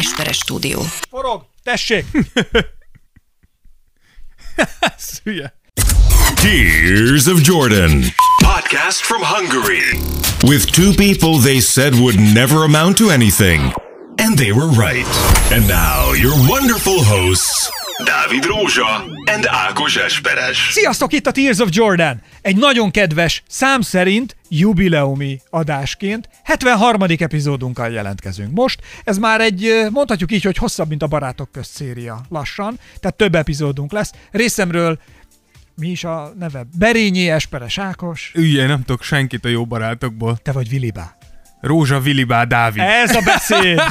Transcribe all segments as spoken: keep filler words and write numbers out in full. Esperes stúdió. Forog, tessék! Szülye! Tears of Jordan podcast from Hungary with two people they said would never amount to anything. And they were right. And now your wonderful hosts, Dávid Rózsa and Ákos Esperes. Sziasztok, itt a Tears of Jordan! Egy nagyon kedves, szám szerint jubileumi adásként hetvenharmadik epizódunkkal jelentkezünk most. Ez már egy, mondhatjuk így, hogy hosszabb, mint a Barátok közt széria lassan, tehát több epizódunk lesz. Részemről mi is a neve? Berényi Esperes Ákos. Üljél, nem tudok senkit a jó barátokból. Te vagy Vilibá. Rózsa, Vilibá, Dávid. Ez a beszéd.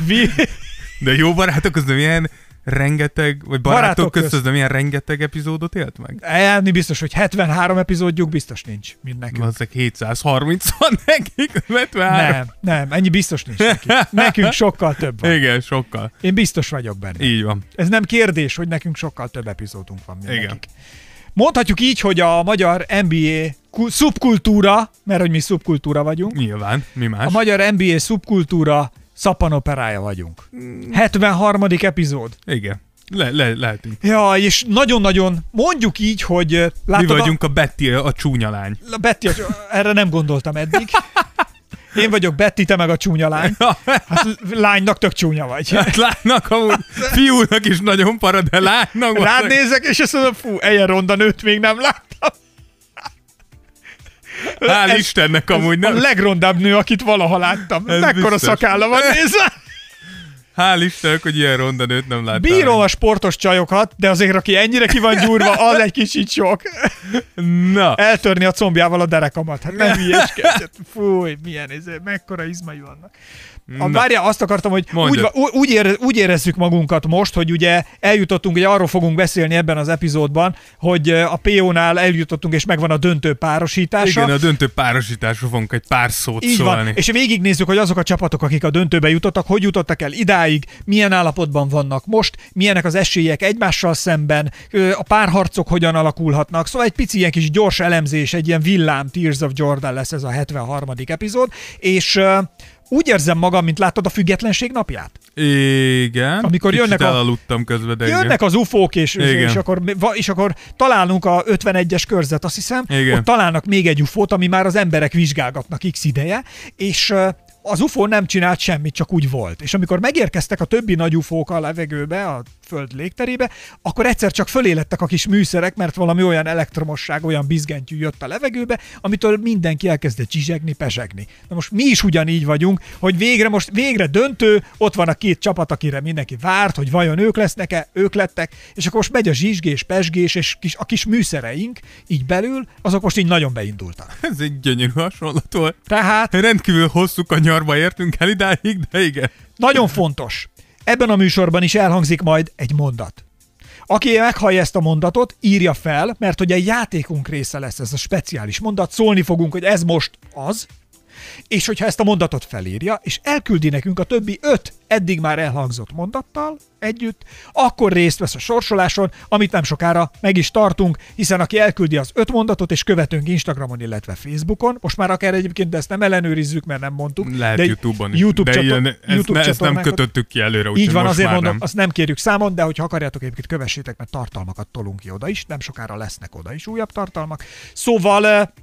De jó barátok, az nem ilyen rengeteg, vagy barátok, barátok közt, közt. Az nem ilyen rengeteg epizódot élt meg? Elni biztos, hogy hetvenhárom epizódjuk biztos nincs, mint nekünk. Azek hétszázharminc van nekik, hetvenhárom. Nem, nem, ennyi biztos nincs nekünk. Nekünk sokkal több van. Igen, sokkal. Én biztos vagyok benne. Így van. Ez nem kérdés, hogy nekünk sokkal több epizódunk van, mint igen. Nekik. Mondhatjuk így, hogy a magyar en bé á szubkultúra, mert hogy mi szubkultúra vagyunk. Nyilván, mi más? A magyar en bé á szubkultúra szappanoperája vagyunk. hetvenharmadik epizód. Igen, le, le, lehetünk. Ja, és nagyon-nagyon, mondjuk így, hogy... Mi vagyunk a, a Betty, a csúnya lány. A Betty, a, erre nem gondoltam eddig. Én vagyok Betty, te meg a csúnya lány. Hát lánynak tök csúnya vagy. Hát lánynak, amúgy fiúnak is nagyon para, de lánynak. Rád nézek, és azt mondom, fú, ilyen ronda nőt még nem láttam. Hál' ez, Istennek amúgy, nem? A legrondább nő, akit valaha láttam. Ez mekkora szakálla van, nézve? Hál' Istennek, hogy ilyen ronda nőt nem láttam. Bírom a sportos csajokat, de azért, aki ennyire ki van gyúrva, az egy kicsit sok. Na. Eltörni a combjával a derekamat. Hát nem hülyéskedj. Fúj, milyen ez, mekkora izmai vannak. Várjál, azt akartam, hogy úgy, úgy, ére, úgy érezzük magunkat most, hogy ugye eljutottunk, ugye arról fogunk beszélni ebben az epizódban, hogy a pé ó-nál eljutottunk, és megvan a döntő párosítása. Igen, a döntő párosításról fogunk egy pár szót így szólni. Van. És végignézzük, hogy azok a csapatok, akik a döntőbe jutottak, hogy jutottak el idáig, milyen állapotban vannak most, milyenek az esélyek egymással szemben, a párharcok hogyan alakulhatnak. Szóval egy pici ilyen kis gyors elemzés, egy ilyen villám Tears of Jordan lesz ez a hetvenharmadik epizód, és... Úgy érzem magam, mint láttad a Függetlenség napját? Igen. Amikor jönnek, a, közben, de jönnek igen. Az ufók, és, és, akkor, és akkor találunk a ötvenegyes körzet, azt hiszem, igen. Ott találnak még egy ufót, ami már az emberek vizsgálgatnak x ideje, és az ufó nem csinált semmit, csak úgy volt. És amikor megérkeztek a többi nagy ufók a levegőbe, a föld légterébe, akkor egyszer csak fölélettek a kis műszerek, mert valami olyan elektromosság, olyan bizgentyű jött a levegőbe, amitől mindenki elkezdett csizsegni, pesegni. Na most mi is ugyanígy vagyunk, hogy végre most végre döntő, ott van a két csapat, akire mindenki várt, hogy vajon ők lesznek-e, ők lettek, és akkor most megy a zsizsgés, pesgés, és kis, a kis műszereink így belül, azok most így nagyon beindultak. Ez egy gyönyörű hasonlat volt. Tehát rendkívül hosszú kanyarba értünk el idáig, de igen. Nagyon fontos. Ebben a műsorban is elhangzik majd egy mondat. Aki meghallja ezt a mondatot, írja fel, mert hogy a játékunk része lesz ez a speciális mondat, szólni fogunk, hogy ez most az, és hogyha ezt a mondatot felírja, és elküldi nekünk a többi öt eddig már elhangzott mondattal együtt, akkor részt vesz a sorsoláson, amit nem sokára meg is tartunk, hiszen aki elküldi az öt mondatot, és követünk Instagramon, illetve Facebookon, most már akár egyébként, de ezt nem ellenőrizzük, mert nem mondtuk. Lehet de YouTube-on is, YouTube de csatorn- ilyen, YouTube ezt, ne, ezt nem kötöttük ki előre, úgyhogy így van, most azért már mondom, nem. Azt nem kérjük számon, de hogyha akarjátok, egyébként kövessétek, mert tartalmakat tolunk ki oda is, nem sokára lesznek oda is újabb tartalmak. Szóval...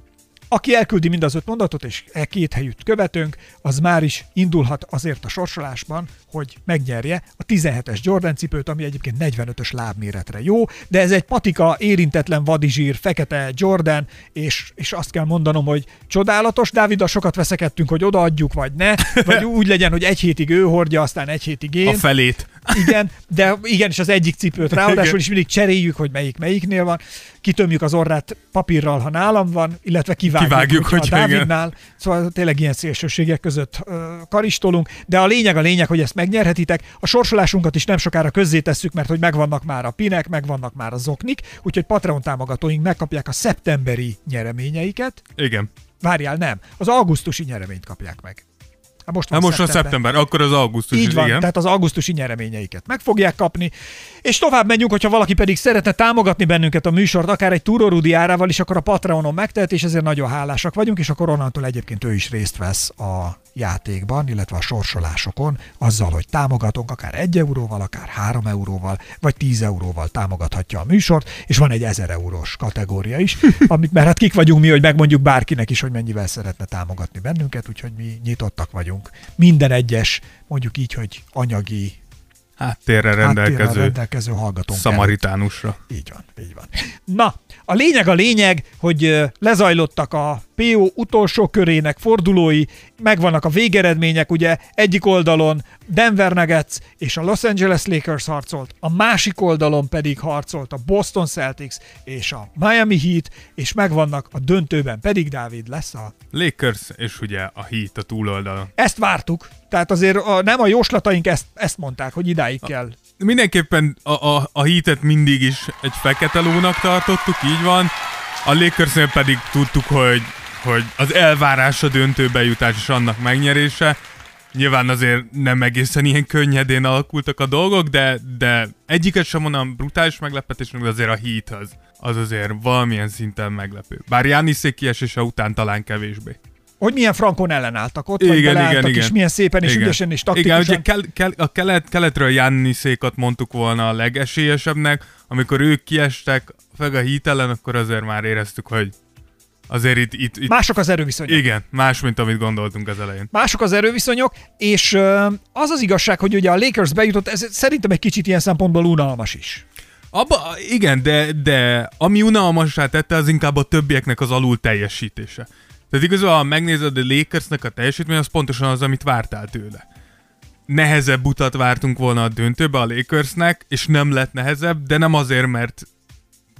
Aki elküldi mind az öt mondatot, és e két helyütt követünk, az már is indulhat azért a sorsolásban, hogy megnyerje a tizenhetes Jordan cipőt, ami egyébként negyvenötös lábméretre jó, de ez egy patika, érintetlen vadizsír, fekete Jordan, és, és azt kell mondanom, hogy csodálatos. Dáviddal sokat veszekedtünk, hogy odaadjuk, vagy ne, vagy úgy legyen, hogy egy hétig ő hordja, aztán egy hétig én. A felét. Igen, de igenis az egyik cipőt ráadásul is mindig cseréljük, hogy melyik melyiknél van, kitömjük az orrát papírral, ha nálam van, illetve kivágjuk, kivágjuk hogy a Dávidnál. Szóval tényleg ilyen szélsőségek között uh, karistolunk, de a lényeg a lényeg, hogy ezt megnyerhetitek. A sorsolásunkat is nem sokára közzétesszük, mert hogy megvannak már a pinek, megvannak már a zoknik, úgyhogy Patreon támogatóink megkapják a szeptemberi nyereményeiket. Igen. Várjál, nem. Az augusztusi nyereményt kapják meg. Hát most, van, hát most szeptember. A szeptember, akkor az augusztus. Így van, igen. Tehát az augusztusi nyereményeiket meg fogják kapni, és tovább menjünk, hogyha valaki pedig szeretne támogatni bennünket a műsort, akár egy túrórudi árával is, akkor a Patreonon megtehet, és ezért nagyon hálásak vagyunk, és akkor onnantól egyébként ő is részt vesz a játékban, illetve a sorsolásokon azzal, hogy támogatunk akár egy euróval, akár három euróval, vagy tíz euróval támogathatja a műsort, és van egy ezer eurós kategória is, amit már hát kik vagyunk mi, hogy megmondjuk bárkinek is, hogy mennyivel szeretne támogatni bennünket, úgyhogy mi nyitottak vagyunk. Minden egyes, mondjuk így, hogy anyagi háttérrel rendelkező, rendelkező hallgatónk szamaritánusra. El. Így van, így van. Na, a lényeg a lényeg, hogy lezajlottak a pé o utolsó körének fordulói, megvannak a végeredmények, ugye egyik oldalon Denver Nuggets és a Los Angeles Lakers harcolt, a másik oldalon pedig harcolt a Boston Celtics és a Miami Heat, és megvannak a döntőben pedig, Dávid, lesz a Lakers és ugye a Heat a túloldalon. Ezt vártuk, tehát azért a, nem a jóslataink ezt, ezt mondták, hogy idáig a, kell. Mindenképpen a, a, a Heatet mindig is egy fekete lónak tartottuk, így van, a Lakersnél pedig tudtuk, hogy hogy az elvárás a döntőbe jutás és annak megnyerése. Nyilván azért nem egészen ilyen könnyedén alakultak a dolgok, de, de egyiket sem mondanám brutális meglepetésnek, de azért a Heat az, az azért valamilyen szinten meglepő. Bár Giannisék kiesése után talán kevésbé. Hogy milyen frankon ellenálltak ott, igen, vagy beleálltak, igen, és igen. Milyen szépen, és igen. Ügyesen, és taktikusan. Igen, ugye kel- kel- a kelet- keletről Giannisékat mondtuk volna a legesélyesebbnek, amikor ők kiestek, főleg a Heat ellen, akkor azért már éreztük, hogy azért itt, itt, itt... Mások az erőviszonyok. Igen, más, mint amit gondoltunk az elején. Mások az erőviszonyok, és az az igazság, hogy ugye a Lakers bejutott, ez szerintem egy kicsit ilyen szempontból unalmas is. Abba, igen, de, de ami unalmassá tette, az inkább a többieknek az alul teljesítése. Tehát igazából, ha megnézed a Lakersnek a teljesítmény, az pontosan az, amit vártál tőle. Nehezebb utat vártunk volna a döntőbe a Lakersnek, és nem lett nehezebb, de nem azért, mert...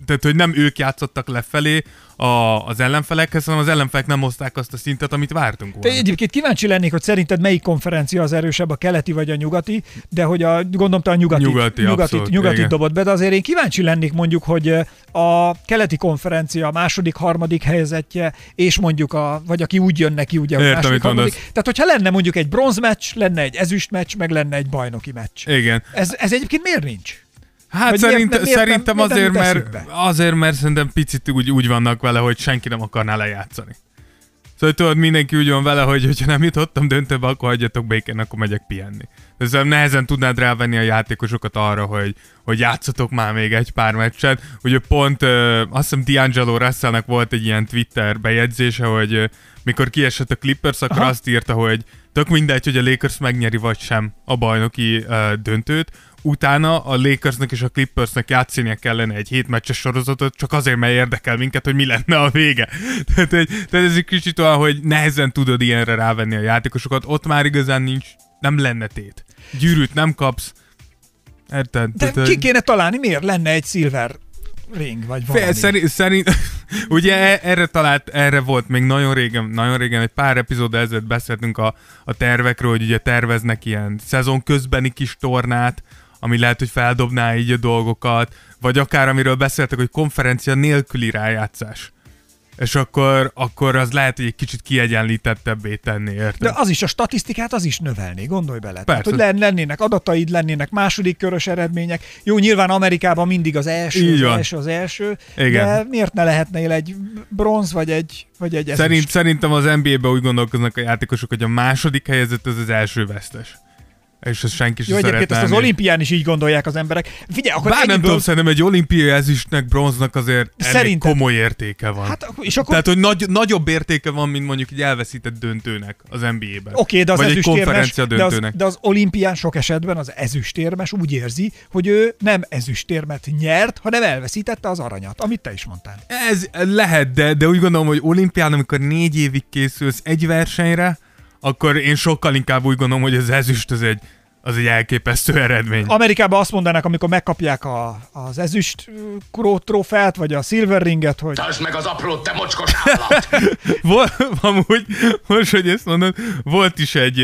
Tehát, hogy nem ők játszottak lefelé a, az ellenfelekhez, hanem az ellenfelek nem hozták azt a szintet, amit vártunk volna. Egyébként kíváncsi lennék, hogy szerinted melyik konferencia az erősebb, a keleti vagy a nyugati, de hogy a, gondolom, te a nyugatit, nyugati, nyugatit, abszolút, nyugatit dobott be, de azért én kíváncsi lennék mondjuk, hogy a keleti konferencia a második, harmadik helyezettje, és mondjuk, a, vagy aki úgy jön neki, ugye, a Értem, második, harmadik. Mondasz. Tehát, hogyha lenne mondjuk egy bronzmeccs, lenne egy ezüstmeccs, meg lenne egy bajnoki meccs. Igen. Ez, ez egyébként miért nincs? Hát szerint, miért, szerintem miért azért, mert, azért, mert szerintem picit úgy, úgy vannak vele, hogy senki nem akarná lejátszani. Szóval tudod, mindenki úgy van vele, hogy hogyha nem jutottam döntőbe, akkor hagyjatok békén, akkor megyek pihenni. De szerintem nehezen tudnád rávenni a játékosokat arra, hogy, hogy játszatok már még egy pár meccset. Ugye pont ö, azt hiszem D'Angelo Russellnek volt egy ilyen Twitter bejegyzése, hogy ö, mikor kiesett a Clippers, akkor Aha. azt írta, hogy tök mindegy, hogy a Lakers megnyeri vagy sem a bajnoki ö, döntőt, utána a Lakersnek és a Clippersnek játszania kellene egy hétmeccses sorozatot, csak azért, mert érdekel minket, hogy mi lenne a vége. Tehát, egy, tehát ez egy kicsit olyan, hogy nehezen tudod ilyenre rávenni a játékosokat, ott már igazán nincs, nem lenne tét. Gyűrűt nem kapsz. Érted? De tehát, ki kéne találni, miért lenne egy Silver Ring, vagy valami. Szerint, szerint ugye erre talált, erre volt még nagyon régen, nagyon régen, egy pár epizód előtt beszéltünk a, a tervekről, hogy ugye terveznek ilyen szezon közbeni kis tornát, ami lehet, hogy feldobná így a dolgokat, vagy akár amiről beszéltek, hogy konferencia nélküli rájátszás. És akkor, akkor az lehet, hogy egy kicsit kiegyenlítettebbé tenni, érted? De az is, a statisztikát az is növelni, gondolj bele. Tehát, hogy lennének adataid, lennének második körös eredmények. Jó, nyilván Amerikában mindig az első, az első, az első. Igen. De miért ne lehetnél egy bronz, vagy egy, vagy egy ezüst? Szerint, szerintem az en bé á-ben úgy gondolkoznak a játékosok, hogy a második helyezett az az első vesztes. És ez senki sem szeretne. Jó, egyébként ezt az olimpián is így gondolják az emberek. Figyelj, akkor Bár egyből... nem tudom, szerintem egy olimpiai ezüstnek, bronznak azért szerintem... komoly értéke van. Hát, és akkor... Tehát, hogy nagy, nagyobb értéke van, mint mondjuk egy elveszített döntőnek az en bé á-ben. Oké, de az vagy ezüstérmes, de az, de az olimpián sok esetben az ezüstérmes úgy érzi, hogy ő nem ezüstérmet nyert, hanem elveszítette az aranyat, amit te is mondtál. Ez lehet, de, de úgy gondolom, hogy olimpián, amikor négy évig készülsz egy versenyre, akkor én sokkal inkább úgy gondolom, hogy az ezüst az egy, az egy elképesztő eredmény. Amerikában azt mondanak, amikor megkapják a, az ezüst trófeát, vagy a Silver Ringet, hogy... Tartsd meg az aprót, te mocskos állat! Vol, amúgy, most, hogy ezt mondod, volt is egy,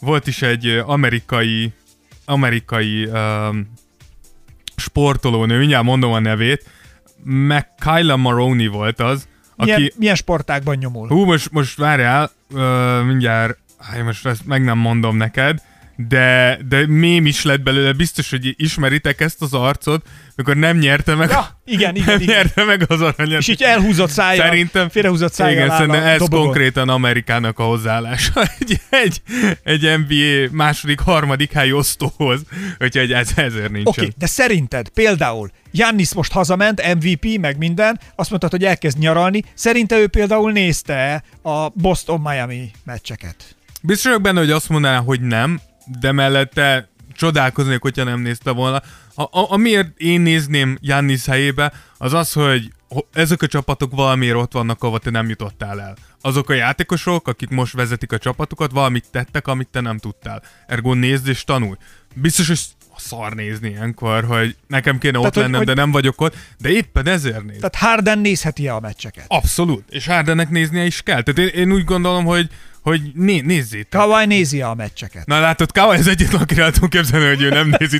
volt is egy amerikai, amerikai um, sportolónő, mindjárt mondom a nevét, McKayla Maroney volt az, aki... Milyen, milyen sportákban nyomul? Hú, most, most várjál, uh, mindjárt, hát most ezt meg nem mondom neked, de, de mém is lett belőle, biztos, hogy ismeritek ezt az arcot, mikor nem nyerte meg, ja, igen, igen, nem igen. Nyerte meg az aranyat. És így elhúzott szája, szerintem, félrehúzott szája. Igen, lába, szerintem ez dobogol. Konkrétan Amerikának a hozzáállása. Egy, egy, egy en bé á második, harmadik helyi osztóhoz, úgyhogy ez ezért nincsen. Oké, okay, de szerinted például Giannis most hazament, em vé pé, meg minden, azt mondtad, hogy elkezd nyaralni. Szerinte ő például nézte a Boston-Miami meccseket? Biztos vagyok benne, hogy azt mondaná, hogy nem, de mellette csodálkoznék, hogyha nem nézte volna. A, a, amiért én nézném Giannis helyébe, az az, hogy ezek a csapatok valamiért ott vannak, ahol te nem jutottál el. Azok a játékosok, akik most vezetik a csapatukat, valamit tettek, amit te nem tudtál. Ergo nézd és tanulj. Biztos, hogy szar nézni ilyenkor, hogy nekem kéne tehát, ott hogy, lennem, hogy... de nem vagyok ott, de éppen ezért néz. Tehát Harden nézheti-e a meccseket? Abszolút, és Hardennek néznie is kell. Tehát én, én úgy gondolom, hogy hogy né- nézzétek. Kawhi nézi-e a meccseket? Na látod, Kawhi az egyetlen, akire el tudom képzelni, hogy ő nem nézi.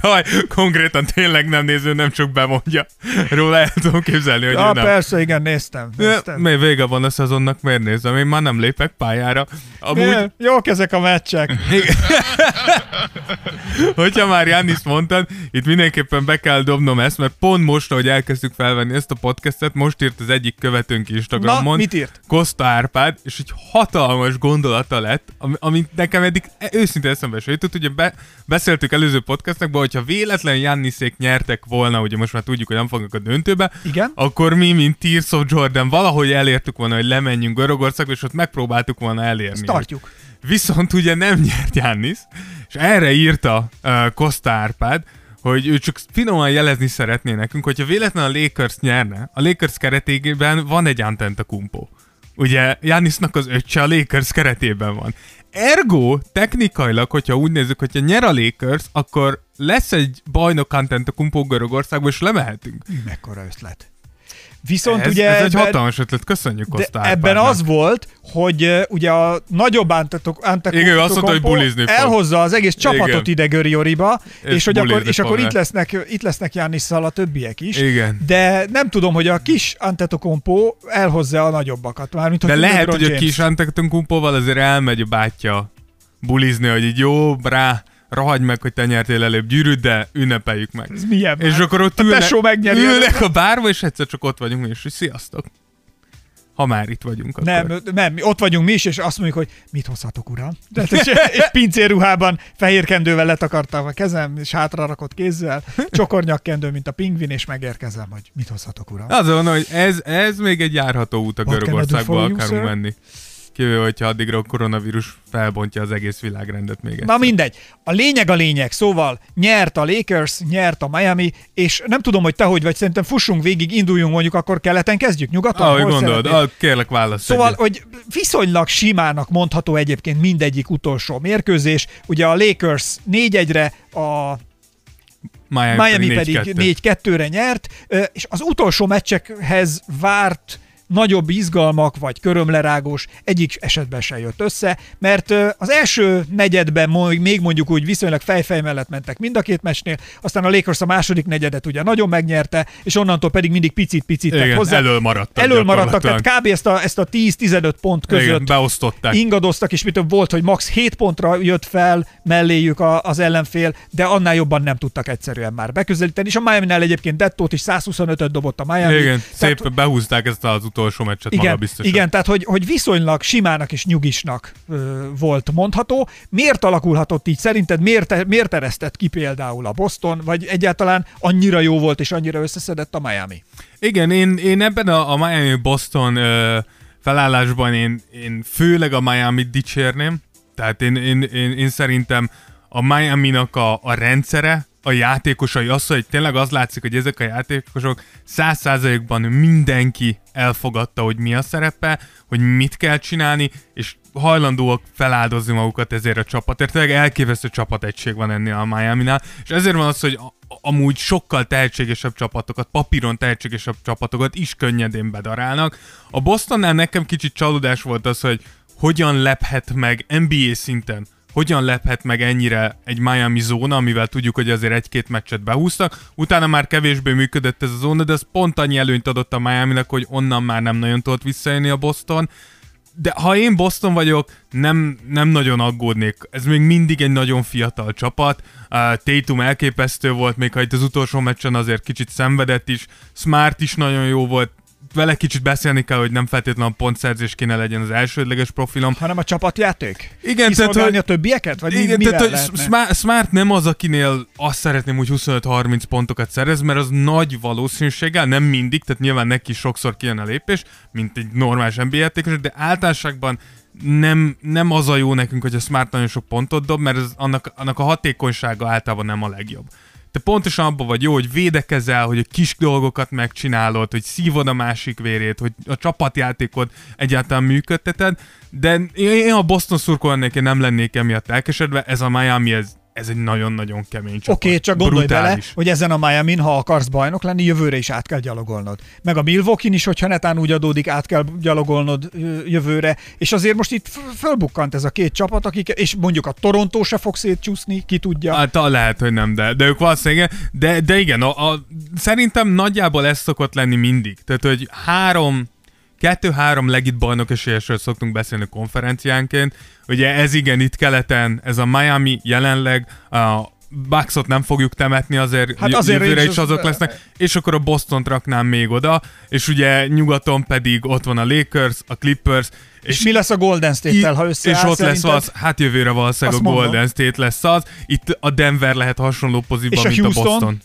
Kawhi konkrétan tényleg nem néző, nem csak bemondja. Róla el tudom képzelni, hogy ja, ő nem. Persze, igen, néztem. néztem. Még vége van a szezonnak, miért nézem? Én már nem lépek pályára. Amúgy... Jók ezek a meccsek. Hogyha már Giannis mondtad, itt mindenképpen be kell dobnom ezt, mert pont most, ahogy elkezdtük felvenni ezt a podcastet, most írt az egyik követőnk Instagramon. Na, mit írt? Koszta Árpád, és egy hat hatalmas gondolata lett, ami, ami nekem eddig őszintén eszembe se jutott. Ugye be, beszéltük előző podcastnakban, hogyha véletlen Giannisék nyertek volna, ugye most már tudjuk, hogy nem fognak a döntőbe, igen? Akkor mi, mint Tears of Jordan, valahogy elértük volna, hogy lemenjünk Görögországba, és ott megpróbáltuk volna elérni. Ezt tartjuk. Viszont ugye nem nyert Giannis, és erre írta uh, Koszta Árpád, hogy ő csak finoman jelezni szeretné nekünk, hogyha véletlen a Lakers nyerne, a Lakers keretében van egy Antetokounmpo. Ugye Giannisnak az öccse a Lakers keretében van. Ergo, technikailag, hogyha úgy nézzük, hogyha nyer a Lakers, akkor lesz egy bajnok Antetokounmpo Görögországba, és lemehetünk. Mekkora ötlet. Viszont ez, ugye... Ez egy hatalmas ötlet, köszönjük Koszta Árpádnak. Ebben az volt, hogy uh, ugye a nagyobb Antetokounmpo elhozza az egész csapatot, igen, ide Görioriba, és, és, hogy akkor, és akkor itt lesznek, itt lesznek Giannissal a többiek is. Igen. De nem tudom, hogy a kis Antetokounmpo elhozza a nagyobbakat. Mármint, de hogy lehet, hogy a kis Antetokounmpoval azért elmegy a bátyja bulizni, hogy így jó, brá, rahagy meg, hogy te nyertél előbb gyűrűt, de ünnepeljük meg. Ez milyen? És akkor ott ülnek, ülnek a bárba, és egyszer csak ott vagyunk mi is, hogy sziasztok. Ha már itt vagyunk. Nem, akkor. nem, ott vagyunk mi is, és azt mondjuk, hogy mit hozhatok, uram? De, és, és pincérruhában fehér kendővel letakartam a kezem, és hátra rakott kézzel, csokornyakkendő, mint a pingvin, és megérkezem, hogy mit hozhatok, uram? Azon, hogy ez, ez még egy járható út a Görögországba akarunk menni. Kívül, hogyha addigra a koronavírus felbontja az egész világrendet még egyszer. Na mindegy. A lényeg a lényeg. Szóval nyert a Lakers, nyert a Miami, és nem tudom, hogy te hogy vagy, szerintem fussunk végig, induljunk, mondjuk akkor keleten kezdjük, nyugaton? Ahogy gondolod, ah, kérlek válasz. Szóval, egyet. Hogy viszonylag simának mondható egyébként mindegyik utolsó mérkőzés. Ugye a Lakers négy egyre, a Miami, Miami pedig négy kettőre nyert, és az utolsó meccsekhez várt nagyobb izgalmak, vagy körömlerágós egyik esetben se jött össze, mert az első negyedben még mondjuk úgy viszonylag fejfej mellett mentek mind a két meccsnél, aztán a Lakers a második negyedet ugye nagyon megnyerte, és onnantól pedig mindig picit-picit hozzá. Elől maradtak. Elől maradtak, tehát kb. ezt a, ezt a tíz-tizenöt pont között, igen, beosztották, ingadoztak, és mitől volt, hogy max hét pontra jött fel melléjük a, az ellenfél, de annál jobban nem tudtak egyszerűen már beközelíteni, és a Miami-nál egyébként dettót is százhuszonötöt dobott a Miami. Igen, tehát szép behúzták ezt az utolsó meccset, igen, maga biztosan. Igen, tehát hogy, hogy viszonylag simának és nyugisnak ö, volt mondható. Miért alakulhatott így szerinted? Miért, miért eresztett ki például a Boston? Vagy egyáltalán annyira jó volt és annyira összeszedett a Miami? Igen, én, én ebben a, a Miami-Boston ö, felállásban én, én főleg a Miami-t dicsérném. Tehát én, én, én, én szerintem a Miami-nak a, a rendszere, a játékosai, az, hogy tényleg az látszik, hogy ezek a játékosok száz százalékban mindenki elfogadta, hogy mi a szerepe, hogy mit kell csinálni, és hajlandóak feláldozni magukat ezért a csapatért. Tényleg elképesztő csapategység van ennél a Miaminál, és ezért van az, hogy amúgy sokkal tehetségesebb csapatokat, papíron tehetségesebb csapatokat is könnyedén bedarálnak. A Bostonnál nekem kicsit csalódás volt az, hogy hogyan lephet meg en bé á szinten, hogyan lephet meg ennyire egy Miami zóna, amivel tudjuk, hogy azért egy-két meccset behúztak. Utána már kevésbé működött ez a zóna, de ez pont annyi előnyt adott a Miaminek, hogy onnan már nem nagyon tudott visszajönni a Boston. de ha én Boston vagyok, nem, nem nagyon aggódnék. Ez még mindig egy nagyon fiatal csapat. Uh, Tatum elképesztő volt, még ha itt az utolsó meccsen azért kicsit szenvedett is. Smart is nagyon jó volt. Vele kicsit beszélni kell, hogy nem feltétlenül a pontszerzés kéne legyen az elsődleges profilom. Hanem a csapatjáték? Igen, tehát hogy... a többieket? Vagy igen, mi, tehát hogy Smart, Smart nem az, akinél azt szeretném, hogy huszonöt-harminc pontokat szerez, mert az nagy valószínűséggel, nem mindig, tehát nyilván neki sokszor kijön a lépés, mint egy normális en bé á játékos, de általánosságban nem, nem az a jó nekünk, hogy a Smart nagyon sok pontot dob, mert ez, annak, annak a hatékonysága általában nem a legjobb. Te pontosan abban vagy jó, hogy védekezel, hogy a kis dolgokat megcsinálod, hogy szívod a másik vérét, hogy a csapatjátékod egyáltalán működteted, de én a Boston szurkoló lennék, én nem lennék emiatt elkeseredve, ez a Miami, ez, ez egy nagyon-nagyon kemény csapat. Oké, okay, csak gondolj bele, hogy ezen a Miamin, ha akarsz bajnok lenni, jövőre is át kell gyalogolnod. Meg a Milwaukee-n is, hogyha netán úgy adódik, át kell gyalogolnod jövőre, és azért most itt fölbukkant ez a két csapat, akik, és mondjuk a Toronto se fog szétcsúszni, ki tudja. Hát lehet, hogy nem, de, de ők valószínűleg, de, de igen, a, a, szerintem nagyjából ez szokott lenni mindig. Tehát, hogy három... kettő-három legit bajnok esélyesről szoktunk beszélni konferenciánként. Ugye ez igen, itt keleten, ez a Miami jelenleg, a Bucksot nem fogjuk temetni, azért, hát azért jövőre is, is azok az... lesznek, és akkor a Bostont raknám még oda, és ugye nyugaton pedig ott van a Lakers, a Clippers. És, és mi lesz a Golden State-tel, ha összeáll? És ott lesz az, hát jövőre valószínűleg a Golden mondom. State lesz az, itt a Denver lehet hasonló pozícióban, mint a, a Boston.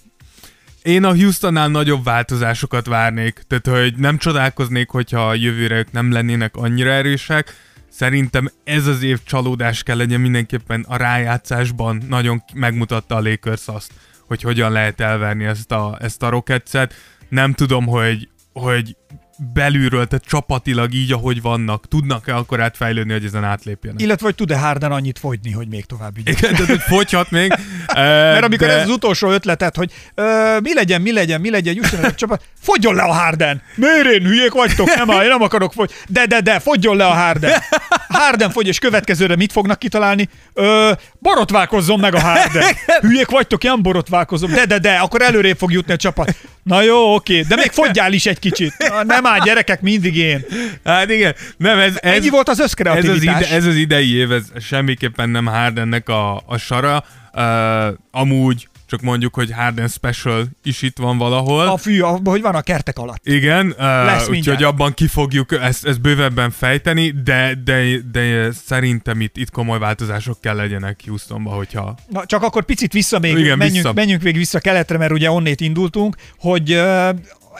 Én a Houstonnál nagyobb változásokat várnék, tehát hogy nem csodálkoznék, hogyha a jövőre ők nem lennének annyira erősek. Szerintem ez az év csalódás kell legyen mindenképpen a rájátszásban. Nagyon megmutatta a Lakers azt, hogy hogyan lehet elverni ezt a, ezt a Rocketset. Nem tudom, hogy, hogy belülről, tehát csapatilag így, ahogy vannak, tudnak-e akkor átfejlődni, hogy ezen átlépjenek. Illetve, hogy tud-e Harden annyit fogyni, hogy még tovább így. Igen, tehát, hogy fogyhat még. Mert amikor de... ez az utolsó ötletet, hogy ö, mi legyen, mi legyen, mi legyen, jusson a csapat, fogyjon le a Harden! Miért én hülyék vagytok? Nem, én nem akarok fogyni. De, de, de, fogyjon le a Harden! Harden fogy, és következőre mit fognak kitalálni? Ö, borotválkozzon meg a Harden! Hülyék vagytok, én borotválkozom. De, de, de, akkor előrébb fog jutni a csapat. Na jó, oké, de még fogyjál is egy kicsit. Na, nem áll, gyerekek, mindig én. Hát igen. Nem, ez, ez, ennyi volt az összkreativitás. Ez az, ide, ez az idei év, ez semmiképpen nem Hardennek a, a sara. Uh, amúgy csak mondjuk, hogy Harden Special is itt van valahol. A fű, hogy van a kertek alatt. Igen, uh, úgyhogy abban ki fogjuk ezt, ezt bővebben fejteni, de, de, de szerintem itt, itt komoly változások kell legyenek Houstonba, hogyha... Na, csak akkor picit vissza még, igen, menjünk, vissza. menjünk még vissza keletre, mert ugye onnét indultunk, hogy... Uh,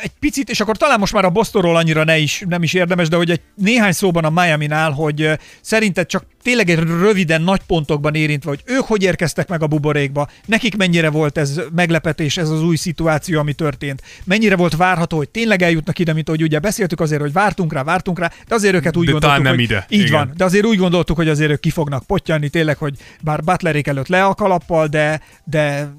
egy picit, és akkor talán most már a Bostonról annyira ne is, nem is érdemes, de hogy egy néhány szóban a Miaminál, hogy szerinted csak tényleg egy röviden nagy pontokban érintve, hogy ők hogy érkeztek meg a buborékba, nekik mennyire volt ez meglepetés, ez az új szituáció, ami történt, mennyire volt várható, hogy tényleg eljutnak ide, mint ahogy ugye beszéltük azért, hogy vártunk rá, vártunk rá, de azért őket úgy de gondoltuk, nem hogy ide. Így igen. Van, de azért úgy gondoltuk, hogy azért ők ki fognak pottyanni, tényleg, hogy bár Butlerék előtt le a kalappal, de, de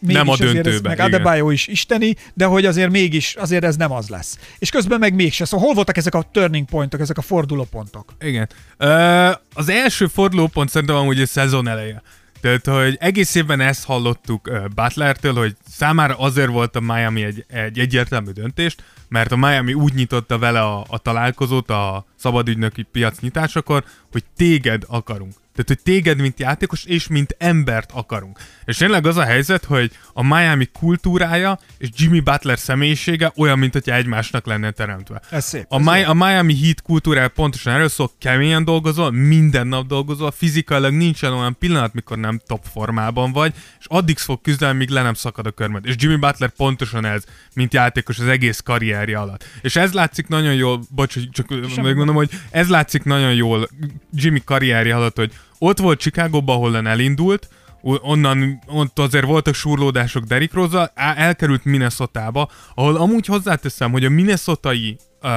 mégis nem a döntőben. Meg Adebayo is isteni, de hogy azért mégis, azért ez nem az lesz. És közben meg mégse. Szóval hol voltak ezek a turning pointok, ezek a fordulópontok? Igen. Ö, az első fordulópont szerintem amúgy a szezon eleje. Tehát, hogy egész évben ezt hallottuk Butlertől, hogy számára azért volt a Miami egy, egy egyértelmű döntést, mert a Miami úgy nyitotta vele a, a találkozót a szabadügynöki piac nyitásakor, hogy téged akarunk. Tehát, hogy téged, mint játékos, és mint embert akarunk. És tényleg az a helyzet, hogy a Miami kultúrája és Jimmy Butler személyisége olyan, mint hogyha egymásnak lenne teremtve. Ez szép, a, ez Mi- a Miami Heat kultúrája pontosan erről szól, keményen dolgozol, minden nap dolgozol, fizikailag nincsen olyan pillanat, mikor nem top formában vagy, és addig fog küzdeni, míg le nem szakad a körmed. És Jimmy Butler pontosan ez, mint játékos az egész karrierje alatt. És ez látszik nagyon jól, bocs, csak megmondom, hogy ez látszik nagyon jól Jimmy karrierje alatt, hogy ott volt Chicagóban, ahol elindult, onnan ott azért voltak súrlódások Derrick Rose-zal, elkerült Minnesotába, ahol amúgy hozzáteszem, hogy a minnesotai uh,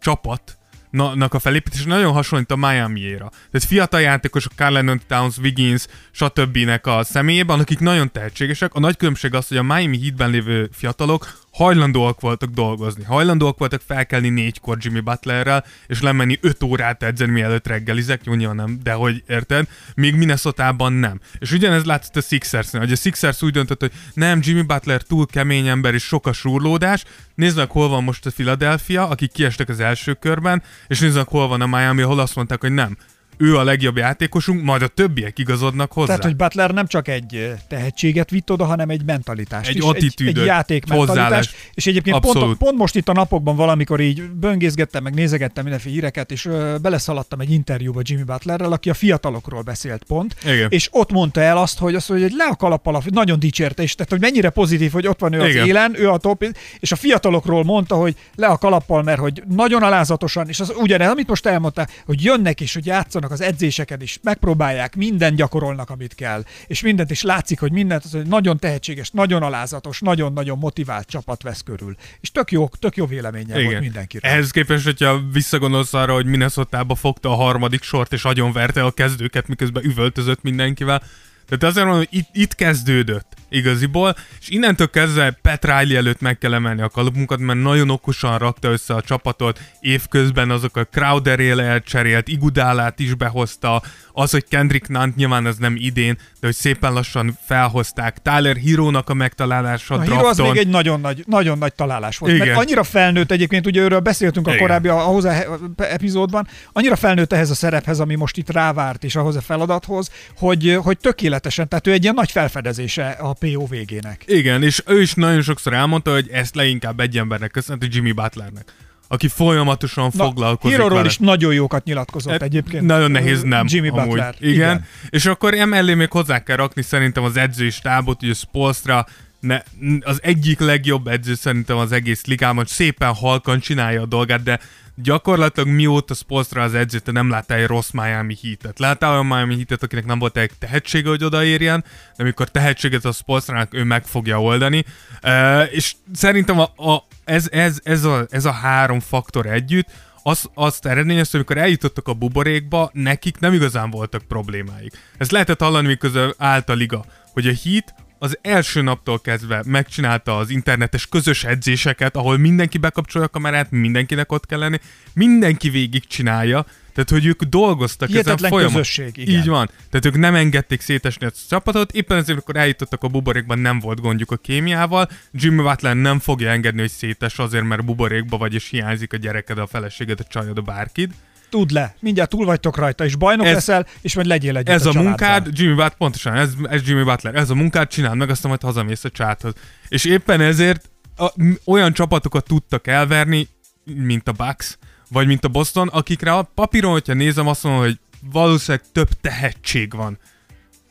csapatnak a felépítés nagyon hasonlít a Miami-éra. Tehát fiatal játékosok, Karl-Anthony Towns, Wiggins, stb. A személyében, akik nagyon tehetségesek. A nagy különbség az, hogy a Miami Heatben lévő fiatalok hajlandóak voltak dolgozni, hajlandóak voltak felkelni négykor Jimmy Butlerrel, és lemenni öt órát edzeni, mielőtt reggelizek, jó, nyilván nem, de hogy érted, még Minnesotában nem. És ugyanez látszott a Sixersnél, hogy a Sixers úgy döntött, hogy nem, Jimmy Butler túl kemény ember, és sok a súrlódás, nézd meg, hol van most a Philadelphia, akik kiestek az első körben, és nézd meg, hol van a Miami, ahol azt mondták, hogy nem. Ő a legjobb játékosunk, majd a többiek igazodnak hozzá. Tehát, hogy Butler nem csak egy tehetséget vitt oda, hanem egy mentalitást egy is. Attitűdöt, egy egy játékmentalitást. És egyébként pont, pont most itt a napokban valamikor így böngészgettem, meg nézegettem mindenféle híreket, és ö, beleszaladtam egy interjúba Jimmy Butlerrel, aki a fiatalokról beszélt pont. Igen. És ott mondta el azt, hogy, azt, hogy le a kalappal, nagyon dicsérte, és tehát, hogy mennyire pozitív, hogy ott van ő az Igen. élen, ő a top, és a fiatalokról mondta, hogy le a kalappal, mert hogy nagyon alázatosan, és az ugyanez, amit most elmondta, hogy jönnek is, hogy játszanak az edzéseken is, megpróbálják, mindent gyakorolnak, amit kell, és mindent is látszik, hogy mindent, az, hogy nagyon tehetséges, nagyon alázatos, nagyon-nagyon motivált csapat vesz körül. És tök jó, tök jó véleménye Igen. volt mindenkiről. Ehhez képest, hogyha visszagondolsz arra, hogy Minnesotába fogta a harmadik sort, és agyonverte a kezdőket, miközben üvöltözött mindenkivel. Tehát azért mondom, hogy itt, itt kezdődött igaziból, és innentől kezdve Pat Riley előtt meg kell emelni a kalapunkat, mert nagyon okosan rakta össze a csapatot, évközben azok a Crowderrel elcserélt, Iguodalát is behozta, az, hogy Kendrick Nunnt, nyilván ez nem idén, de hogy szépen lassan felhozták, Tyler Herrónak a megtalálása, a drafton. Herro az még egy nagyon nagy, nagyon nagy találás volt, Igen. mert annyira felnőtt egyébként, ugye őről beszéltünk Igen. a korábbi a, a hozzá epizódban, annyira felnőtt ehhez a szerephez, ami most itt rávárt, és ahhoz a feladathoz, hogy, hogy tökéletesen, tehát ő egy ilyen nagy felfedezése a pé o végének. Igen, és ő is nagyon sokszor elmondta, hogy ezt leinkább egy embernek köszönhető, Jimmy Butlernek, aki folyamatosan Na, foglalkozik Herróról vele. Is nagyon jókat nyilatkozott e, egyébként. Nagyon nehéz nem, Jimmy amúgy. Butler. Igen. Igen. És akkor emellé még hozzá kell rakni szerintem az edzői stábot, ugye Spoelstra, ne, az egyik legjobb edző szerintem az egész ligában, szépen halkan csinálja a dolgát, de gyakorlatilag mióta Spoelstra az edző, te nem láttál egy rossz Miami Heatet. Láttál olyan Miami Heatet, akinek nem volt egy tehetsége, hogy odaérjen, de amikor tehetséget a Spoelstrának, ő meg fogja oldani. E, és szerintem a, a, ez, ez, ez, a, ez a három faktor együtt, Az, azt eredményezte, hogy amikor eljutottak a buborékba, nekik nem igazán voltak problémáik. Ezt lehetett hallani, miközben állt a liga, hogy a Heat az első naptól kezdve megcsinálta az internetes közös edzéseket, ahol mindenki bekapcsolja a kamerát, mindenkinek ott kell lenni, mindenki végig csinálja, tehát hogy ők dolgoztak Hihetetlen ezen a folyamat. Közösség, igen. Így van. Tehát ők nem engedték szétesni a csapatot, éppen ezért, amikor eljutottak a buborékban, nem volt gondjuk a kémiával, Jimmy Butler nem fogja engedni, hogy szétes azért, mert buborékba vagy, és hiányzik a gyereked, a feleséged, a csajod, a bárkid. Tudd le, mindjárt túl vagytok rajta, és bajnok ez, leszel, és majd legyél együtt ez a, a munkád, Jimmy Butler, pontosan, ez, ez Jimmy Butler, ez a munkád, csináld meg, aztán majd hazamész a csáthoz. És éppen ezért a, olyan csapatokat tudtak elverni, mint a Bucks, vagy mint a Boston, akikre a papíron, hogyha nézem, azt mondom, hogy valószínűleg több tehetség van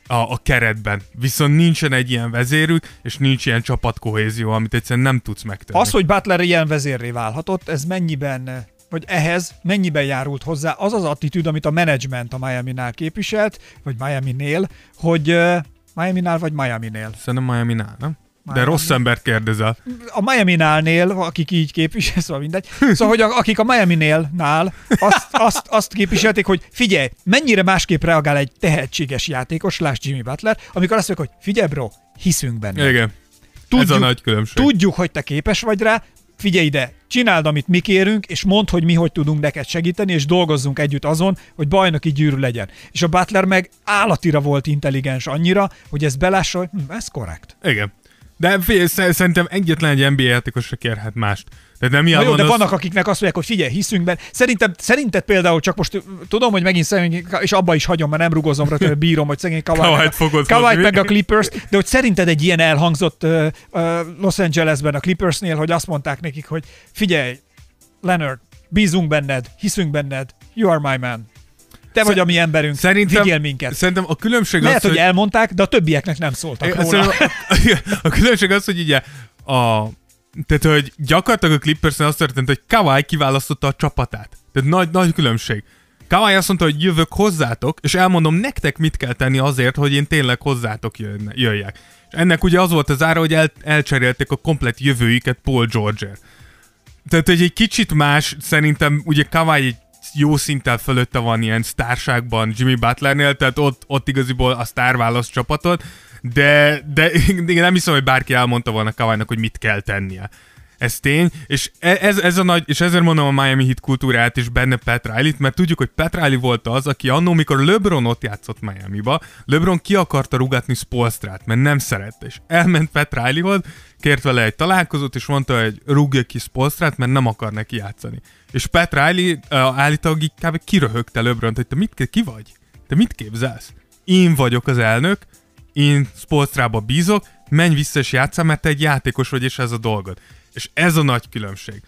a, a keretben. Viszont nincsen egy ilyen vezérük, és nincs ilyen csapatkohézió, amit egyszerűen nem tudsz megtenni. Az, hogy Butler ilyen vezérré válhatott, ez mennyiben... hogy ehhez mennyiben járult hozzá az az attitűd, amit a menedzsment a Miami-nál képviselt, vagy Miami-nél, hogy uh, Miami-nál vagy Miami-nél? Szerintem Miami-nál, nem? Miami. De rossz embert kérdezel. A Miami-nálnél, akik így képvisel, szóval mindegy. Szóval, hogy a, akik a Miami-nél nál azt, azt, azt képviselték, hogy figyelj, mennyire másképp reagál egy tehetséges játékos, lásd Jimmy Butler, amikor azt mondjuk, hogy figyelj bro, hiszünk benne. Igen, tudjuk, ez a nagy különbség. Tudjuk, hogy te képes vagy rá, figyelj ide, csináld, amit mi kérünk, és mondd, hogy mi hogy tudunk neked segíteni, és dolgozzunk együtt azon, hogy bajnoki gyűrű legyen. És a Butler meg állatira volt intelligens annyira, hogy ezt belássa, hogy hm, ez korrekt. Igen. De figyelj, szerintem egyetlen egy en bé á játékosra kérhet mást. De, nem jó, de vannak, akiknek azt mondják, hogy figyelj, hiszünk benne. Szerintem, szerinted például csak most tudom, hogy megint szegény, és abba is hagyom, mert nem rugozom rá, hogy bírom, hogy szegény Kawhi meg a Clippers, de hogy szerinted egy ilyen elhangzott uh, uh, Los Angelesben a Clippersnél, hogy azt mondták nekik, hogy figyelj, Leonard, bízunk benned, hiszünk benned, you are my man. Te vagy a mi emberünk, vigyél minket. Szerintem a különbség Lehet, az, hogy... hogy elmondták, de a többieknek nem szóltak róla. A, a különbség az, hogy ugye a... Tehát, hogy gyakorlatilag a Clippersnél azt történt, hogy Kawhi kiválasztotta a csapatát. Tehát nagy, nagy különbség. Kawhi azt mondta, hogy jövök hozzátok, és elmondom nektek, mit kell tenni azért, hogy én tényleg hozzátok jöjjek. És ennek ugye az volt az ára, hogy el, elcserélték a komplett jövőjüket Paul George-ért. Tehát, hogy egy kicsit más, szerintem ugye Kawhi egy jó szinttel fölötte van ilyen sztárságban Jimmy Butlernél, tehát ott, ott igaziból a sztár választ csapatot, de, de én nem hiszem, hogy bárki elmondta volna Kawhinak, hogy mit kell tennie. Ez tény, és, ez, ez a nagy, és ezért mondom a Miami Heat kultúrát is benne Pat Riley-t, mert tudjuk, hogy Pat Riley volt az, aki annó, mikor LeBron ott játszott Miami-ba, LeBron ki akarta rúgatni Spoelstrát, mert nem szerette, és elment Pat Rileyhoz, kért vele egy találkozót, és mondta, hogy rúgja ki Spoelstrát, mert nem akar neki játszani. És Pat Riley állítólag kb. Kiröhögte LeBront, hogy te mit, ki vagy? Te mit képzelsz? Én vagyok az elnök, én Spoelstrába bízok, menj vissza és játsszál, mert te egy játékos vagy, és ez a dolgod. És ez a nagy különbség,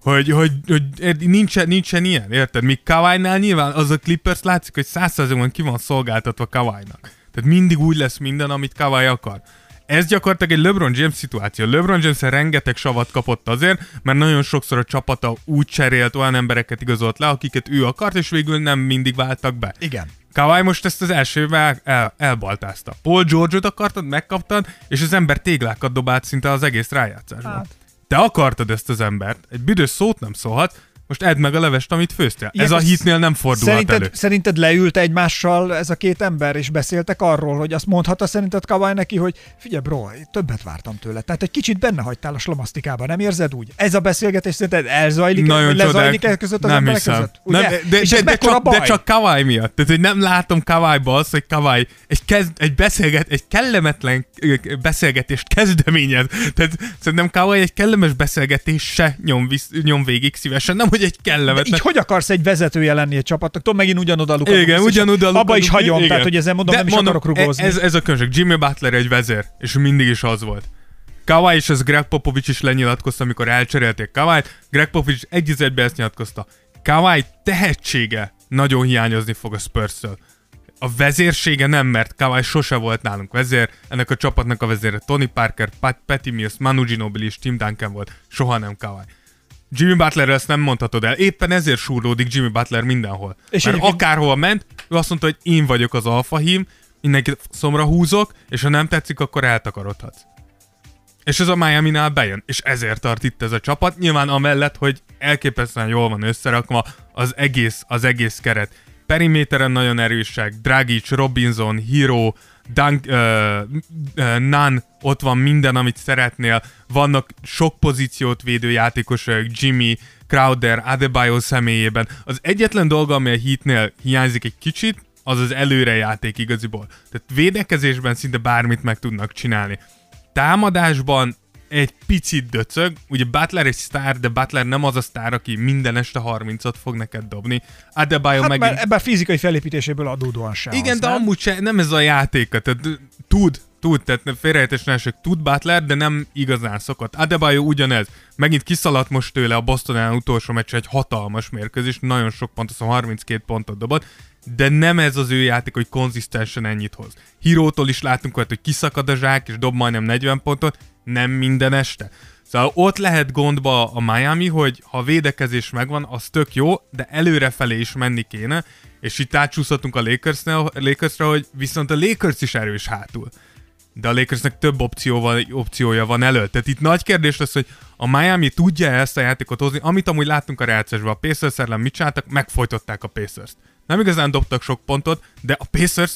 hogy, hogy, hogy nincsen, nincsen ilyen, érted? Míg Kawhi-nál nyilván az a Clippers látszik, hogy száz százalékban ki van szolgáltatva Kawhi-nak. Tehát mindig úgy lesz minden, amit Kawhi akar. Ez gyakorlatilag egy LeBron James szituáció. LeBron James rengeteg savat kapott azért, mert nagyon sokszor a csapata úgy cserélt, olyan embereket igazolt le, akiket ő akart, és végül nem mindig váltak be. Igen. Kawhi most ezt az elsővel el, elbaltázta. Paul George-ot akartad, megkaptad, és az ember téglákat dobált szinte az egész rájátszásban. Hát. Te akartad ezt az embert, egy büdös szót nem szólhat, most edd meg a levest, amit főztél. Ez a Heatnél nem fordulhat szerinted, elő. Szerinted leült egymással ez a két ember, és beszéltek arról, hogy azt mondhatta szerinted Kawhi neki, hogy figyelj bro, többet vártam tőle. Tehát egy kicsit benne hagytál a slamasztikába, nem érzed úgy? Ez a beszélgetés szerinted elzajlik, nagyon lezajlik el között az nem emberek hiszem. Között? Nem, de, de, de, de, csak, de csak Kawhi miatt. Tehát, hogy nem látom Kawhi-ba azt, hogy Kawhi egy, kezd, egy, beszélget, egy kellemetlen beszélgetést kezdeményez. Tehát szerintem Kawhi egy kellemes beszélgetés se nyom, visz, nyom végig szívesen, nem, hogy egy kellemet. Így hogy akarsz egy vezetője lenni egy csapatnak? Tudom, megint ugyanoda lukadunk. Igen, ugyanoda lukadunk. Abba is hagyom, igen. Tehát hogy ezen mondom, de nem mondom, is akarok rugózni. Ez, ez a könyvség. Jimmy Butler egy vezér, és mindig is az volt. Kawhi és az Gregg Popovich is lenyilatkozta, amikor elcserélték Kawhi-t. Gregg Popovich egy az egyben ezt nyilatkozta. Kawhi tehetsége nagyon hiányozni fog a Spurs-től. A vezérsége nem, mert Kawhi sose volt nálunk vezér, ennek a csapatnak a vezére Tony Parker, Pat, Patty Mills, Manu Ginobili és Tim Duncan volt. Soha nem Kawhi. Jimmy Butlerről ezt nem mondhatod el. Éppen ezért súrlódik Jimmy Butler mindenhol. És mert akárhova ment, ő azt mondta, hogy én vagyok az alfa hím, mindenkit szomra húzok, és ha nem tetszik, akkor eltakarodhatsz. És ez a Miami-nál bejön, és ezért tart itt ez a csapat. Nyilván amellett, hogy elképesztően jól van összerakva az egész, az egész keret. Periméteren nagyon erősek, Dragic, Robinson, Herro, Dunk, uh, uh, Nunn, ott van minden, amit szeretnél. Vannak sok pozíciót védő játékosok, Jimmy, Crowder, Adebayo személyében. Az egyetlen dolga, ami a Heatnél hiányzik egy kicsit, az az előrejáték igaziból. Tehát védekezésben szinte bármit meg tudnak csinálni. Támadásban egy picit döcög, ugye Butler egy sztár, de Butler nem az a sztár, aki minden este harmincat fog neked dobni. Adebayo hát megint... ebben a fizikai felépítéséből adódóan sem. Igen, az, de nem? Amúgy se, nem ez a játéka, tehát tud, tud, tehát félrejtésen esik, tud Butler, de nem igazán szokott. Adebayo ugyanez, megint kiszaladt most tőle a Boston ellen utolsó meccs, egy hatalmas mérkőzés, nagyon sok pontosan harminckét pontot dobott, de nem ez az ő játék, hogy konzisztensen ennyit hoz. Herrótól is látunk olyat, hogy kiszakad a zsák, és dob majdnem negyven pontot, nem minden este. Szóval ott lehet gondba a Miami, hogy ha védekezés megvan, az tök jó, de előrefelé is menni kéne, és itt átsúszhatunk a Lakersre, hogy viszont a Lakers is erős hátul. De a Lakersnek több opcióval, opciója van elő. Tehát itt nagy kérdés lesz, hogy a Miami tudja ezt a játékot hozni, amit amúgy láttunk a rájátszásban. A Pacers ellen mit csináltak? Megfojtották a Pacers-t. Nem igazán dobtak sok pontot, de a Pacers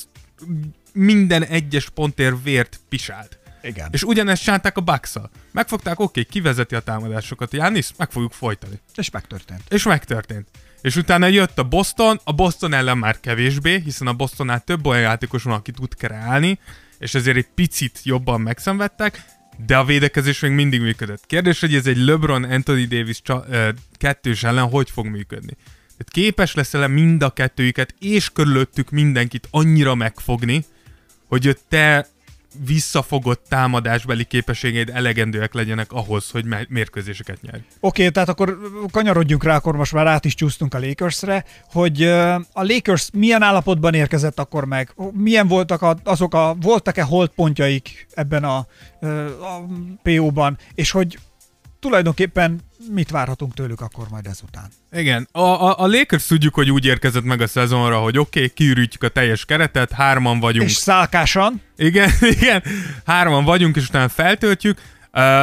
minden egyes pontért vért pisált. Igen. És ugyanezt csinálták a Bucks-szal. Megfogták, oké, kivezeti a támadásokat, Giannis, meg fogjuk folytani. És megtörtént. És megtörtént. És utána jött a Boston, a Boston ellen már kevésbé, hiszen a Bostonnál több olyan játékos van, aki tud kreálni, és ezért egy picit jobban megszenvedtek, de a védekezés még mindig működött. Kérdés, hogy ez egy LeBron Anthony Davis csa- ö, kettős ellen hogy fog működni. Tehát képes leszel mind a kettőjüket, és körülöttük mindenkit annyira megfogni, hogy te visszafogott támadásbeli képességeid elegendőek legyenek ahhoz, hogy mérkőzéseket nyerj. Oké, okay, tehát akkor kanyarodjunk rá, akkor most már át is csúsztunk a Lakersre, hogy a Lakers milyen állapotban érkezett akkor meg? Milyen voltak a, azok a, voltak-e holdpontjaik ebben a, a pé o-ban, és hogy tulajdonképpen mit várhatunk tőlük akkor majd ezután? Igen, a, a, a Lakers tudjuk, hogy úgy érkezett meg a szezonra, hogy oké, okay, kiürítjük a teljes keretet, hárman vagyunk. És szálkásan. Igen, igen, hárman vagyunk, és utána feltöltjük.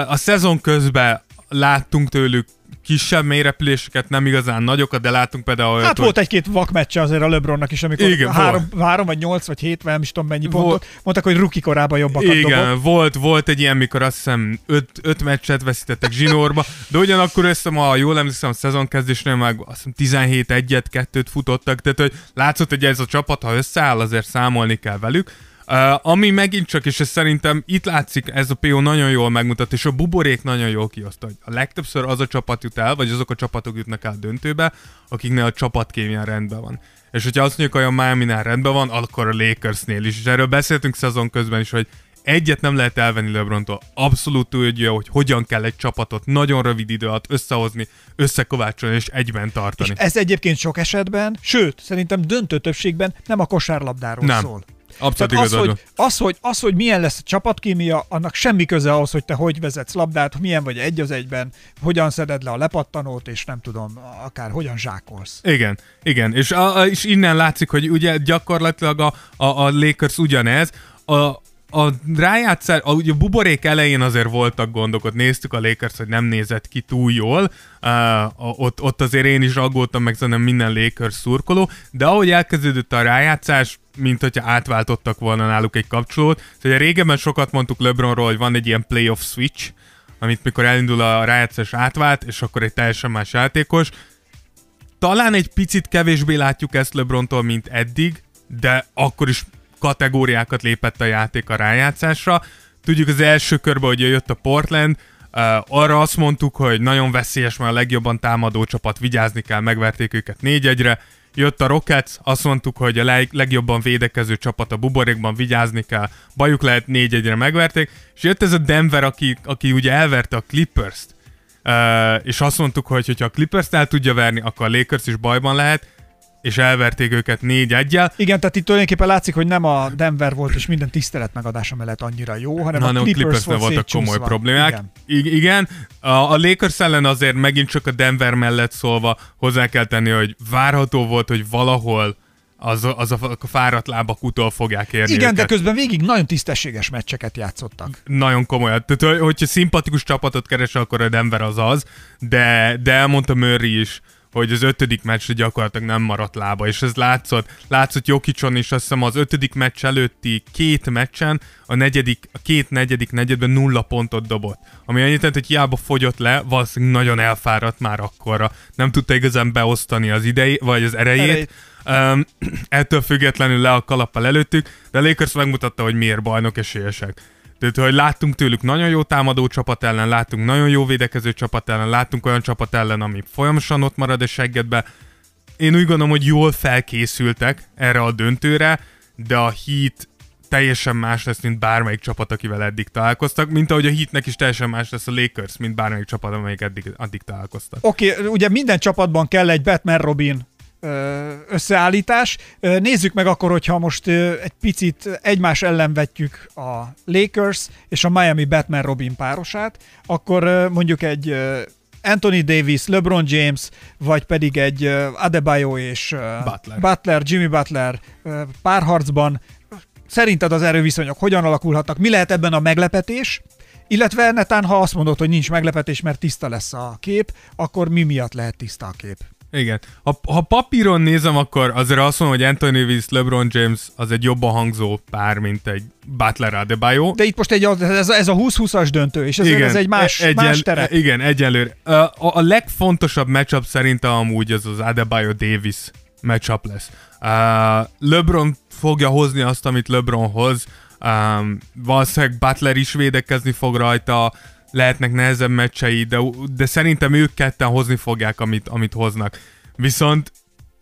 A szezon közben láttunk tőlük kisebb mélyrepüléseket, nem igazán nagyokat, de látunk például... Hát hogy... volt egy-két vakmeccse azért a LeBronnak is, amikor igen, három, három vagy nyolc vagy hét, vagy nem is tudom mennyi volt. Pontot, mondták, hogy rookie korában jobbakat dobott. Igen, dobog. volt, volt egy ilyen, mikor azt hiszem öt, öt meccset veszítettek zsinórba, de ugyanakkor összem, ha jól emlékszem, a szezonkezdésnél már azt hiszem tizenhét egyet, kettőt futottak, tehát hogy látszott, hogy ez a csapat, ha összeáll, azért számolni kell velük. Uh, ami megint csak, és szerintem itt látszik, ez a pé o nagyon jól megmutat, és a buborék nagyon jól kiosztja. A legtöbbször az a csapat jut el, vagy azok a csapatok jutnak el döntőbe, akiknél a csapatkémia rendben van. És hogyha azt mondjuk, hogy a Miaminál rendben van, akkor a Lakersnél is. És erről beszéltünk szezon közben is, hogy egyet nem lehet elvenni LeBrontól. Abszolút tudja, hogy hogyan kell egy csapatot nagyon rövid idő alatt összehozni, összekovácsolni és egyben tartani. És ez egyébként sok esetben, sőt, szerintem döntő többségben nem a kosárlabdáról nem. szól. Abszolút az, hogy, az, hogy, az, hogy milyen lesz a csapatkémia, annak semmi köze ahhoz, hogy te hogy vezetsz labdát, milyen vagy egy az egyben, hogyan szeded le a lepattanót, és nem tudom, akár hogyan zsákolsz. Igen, igen, és, a, és innen látszik, hogy ugye gyakorlatilag a, a, a Lakers ugyanez, a A rájátszás, a, a buborék elején azért voltak gondok, ott néztük a Lakers, hogy nem nézett ki túl jól, uh, ott, ott azért én is aggódtam, meg szerintem minden Lakers szurkoló, de ahogy elkezdődött a rájátszás, mint hogyha átváltottak volna náluk egy kapcsolót, szóval régebben sokat mondtuk LeBronról, hogy van egy ilyen playoff switch, amit mikor elindul a rájátszás átvált, és akkor egy teljesen más játékos. Talán egy picit kevésbé látjuk ezt LeBrontól, mint eddig, de akkor is kategóriákat lépett a játék a rájátszásra. Tudjuk az első körben, hogy jött a Portland, uh, arra azt mondtuk, hogy nagyon veszélyes, mert a legjobban támadó csapat, vigyázni kell, megverték őket négy egyre. Jött a Rockets, azt mondtuk, hogy a leg- legjobban védekező csapat a buborékban, vigyázni kell, bajuk lehet, négy egyre megverték, és jött ez a Denver, aki, aki ugye elverte a Clippers-t, uh, és azt mondtuk, hogy ha a Clippers-t el tudja verni, akkor a Lakers is bajban lehet, és elverték őket négy egyel. Igen, tehát itt tulajdonképpen látszik, hogy nem a Denver volt, és minden tisztelet megadása mellett annyira jó, hanem Na, a Clippers, Clippers volt voltak komoly problémák. Igen, I- igen. A, a Lakers ellen azért megint csak a Denver mellett szólva hozzá kell tenni, hogy várható volt, hogy valahol az, az a fáradt lábak utól fogják érni. Igen, őket. De közben végig nagyon tisztességes meccseket játszottak. Nagyon komolyan. Tehát, hogyha szimpatikus csapatot keres, akkor a Denver az az, de, de elmondta Murray is, hogy az ötödik meccsre gyakorlatilag nem maradt lába, és ez látszott. Látszott Jokicson is, azt hiszem az ötödik meccs előtti két meccsen a, negyedik, a két negyedik negyedben nulla pontot dobott. Ami annyit jelent, hogy hiába fogyott le, valószínűleg nagyon elfáradt már akkorra. Nem tudta igazán beosztani az idei, vagy az erejét. Um, ettől függetlenül le a kalappal előttük, de Lakers megmutatta, hogy miért bajnok esélyesek. Tehát, hogy láttunk tőlük nagyon jó támadó csapat ellen, láttunk nagyon jó védekező csapat ellen, láttunk olyan csapat ellen, ami folyamatosan ott marad a seggedbe. Én úgy gondolom, hogy jól felkészültek erre a döntőre, de a Heat teljesen más lesz, mint bármelyik csapat, akivel eddig találkoztak, mint ahogy a Heatnek is teljesen más lesz a Lakers, mint bármelyik csapat, amelyik eddig, addig találkoztak. Oké, okay, ugye minden csapatban kell egy Batman-Robin összeállítás. Nézzük meg akkor, hogyha most egy picit egymás ellen vetjük a Lakers és a Miami Batman-Robin párosát, akkor mondjuk egy Anthony Davis, LeBron James, vagy pedig egy Adebayo és Butler, Butler Jimmy Butler párharcban. Szerinted az erőviszonyok hogyan alakulhatnak? Mi lehet ebben a meglepetés? Illetve netán, ha azt mondod, hogy nincs meglepetés, mert tiszta lesz a kép, akkor mi miatt lehet tiszta a kép? Igen. Ha, ha papíron nézem, akkor azért azt mondom, hogy Anthony Davis, LeBron James az egy jobban hangzó pár, mint egy Butler Adebayo. De itt most egy, ez, ez a húsz-húszas döntő, és ez, igen, ez egy más, egyen, más terep. Igen, egyelőre. A, a legfontosabb matchup szerintem amúgy az az Adebayo-Davis matchup lesz. Uh, LeBron fogja hozni azt, amit LeBron hoz. Um, valószínűleg Butler is védekezni fog rajta, lehetnek nehezebb meccsei, de, de szerintem ők ketten hozni fogják, amit, amit hoznak. Viszont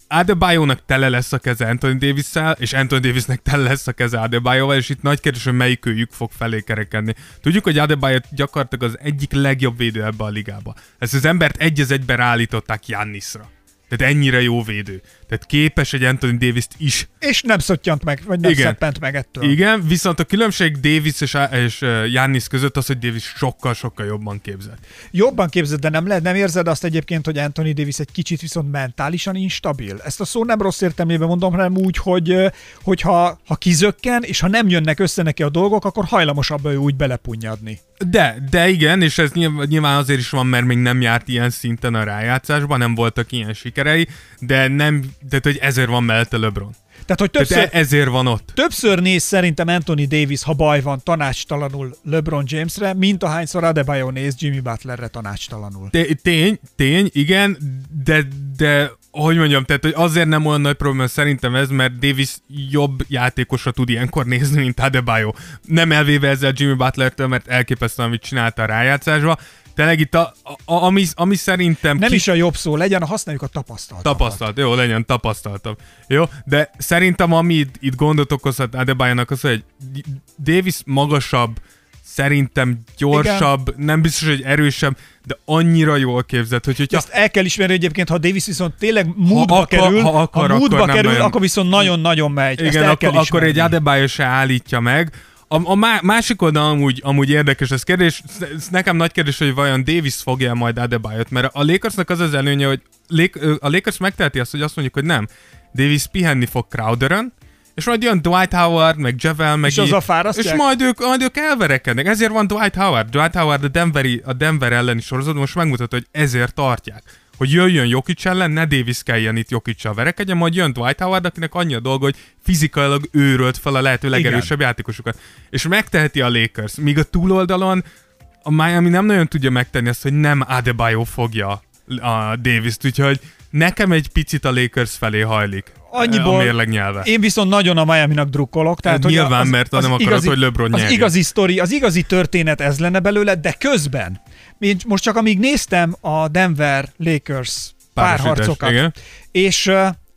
Adebayonak tele lesz a keze Anthony Davis-szel, és Anthony Davisnek tele lesz a keze Adebayoval, és itt nagy kérdés, hogy melyik őjük fog felé kerekedni. Tudjuk, hogy Adebayo gyakorlatilag az egyik legjobb védő ebbe a ligába. Ezt az embert egy az egyben állították Giannisra. Tehát ennyire jó védő. Tehát képes egy Anthony Davis-t is. És nem szottyant meg, vagy nem szeppent meg ettől. Igen, viszont a különbség Davis és, és Giannis között az, hogy Davis sokkal-sokkal jobban képzett. Jobban képzett, de nem, le, nem érzed azt egyébként, hogy Anthony Davis egy kicsit viszont mentálisan instabil? Ezt a szó nem rossz értelmében mondom, hanem úgy, hogy, hogy ha, ha kizökken, és ha nem jönnek össze neki a dolgok, akkor hajlamosabb ő úgy belepunnyadni. De, de igen, és ez nyilván azért is van, mert még nem járt ilyen szinten a rájátszásban, nem voltak ilyen sikerei, de nem, tehát hogy ezért van mellette LeBron. Tehát, hogy többször, tehát ezért van ott. Többször néz szerintem Anthony Davis, ha baj van, tanácstalanul LeBron Jamesre, mint ahányszor Adebayo néz Jimmy Butlerre tanácstalanul. Tény, tény, igen, de, de ahogy mondjam, tehát hogy azért nem olyan nagy probléma szerintem ez, mert Davis jobb játékosra tud ilyenkor nézni, mint Adebayo. Nem elvéve ezzel Jimmy Butlertől, mert elképesztően, amit csinálta a rájátszásba. Tényleg itt, a, a, a, ami, ami szerintem... Nem ki... is a jobb szó legyen, használjuk a tapasztalt. Tapasztalt, jó, legyen, tapasztaltam. Jó, de szerintem ami itt, itt gondot okozhat Adebayonak az, hogy Davis magasabb, szerintem gyorsabb, igen, nem biztos, hogy erősebb, de annyira jól képzett, hogy... Hogyha... Ezt el kell ismerni egyébként, ha Davis viszont tényleg módba ha akar, kerül, ha, akar, ha módba akkor kerül, nagyon... akkor viszont nagyon-nagyon megy. Igen, Ezt el ak- kell ismerni. Akkor egy Adebayo se állítja meg. A, a másik oldalon amúgy, amúgy érdekes ez kérdés, nekem nagy kérdés, hogy vajon Davis fogja majd Adebayot, mert a Lakersnak az az előnye, hogy a Lakers megteheti azt, hogy azt mondjuk, hogy nem, Davis pihenni fog Crowderen, és majd jön Dwight Howard, meg Javel, meg és, így, az és majd, ők, majd ők elverekednek. Ezért van Dwight Howard. Dwight Howard a, Denveri, a Denver elleni sorozatban most megmutatja, hogy ezért tartják. Hogy jöjjön Jokic ellen, ne Davis kelljen itt Jokic-sal verekedjen, majd jön Dwight Howard, akinek annyi a dolga, hogy fizikailag őrölt fel a lehető legerősebb igen, játékosokat. És megteheti a Lakers, míg a túloldalon a Miami nem nagyon tudja megtenni azt, hogy nem Adebayo fogja a Davis-t, úgyhogy nekem egy picit a Lakers felé hajlik. Annyiból, a mérleg nyelve. Én viszont nagyon a Miaminak drukkolok. Tehát, hogy nyilván, az, mert az nem akarod, igazi, hogy LeBron nyelje. Az igazi sztori, az igazi történet ez lenne belőle, de közben, én most csak amíg néztem a Denver Lakers párharcokat, és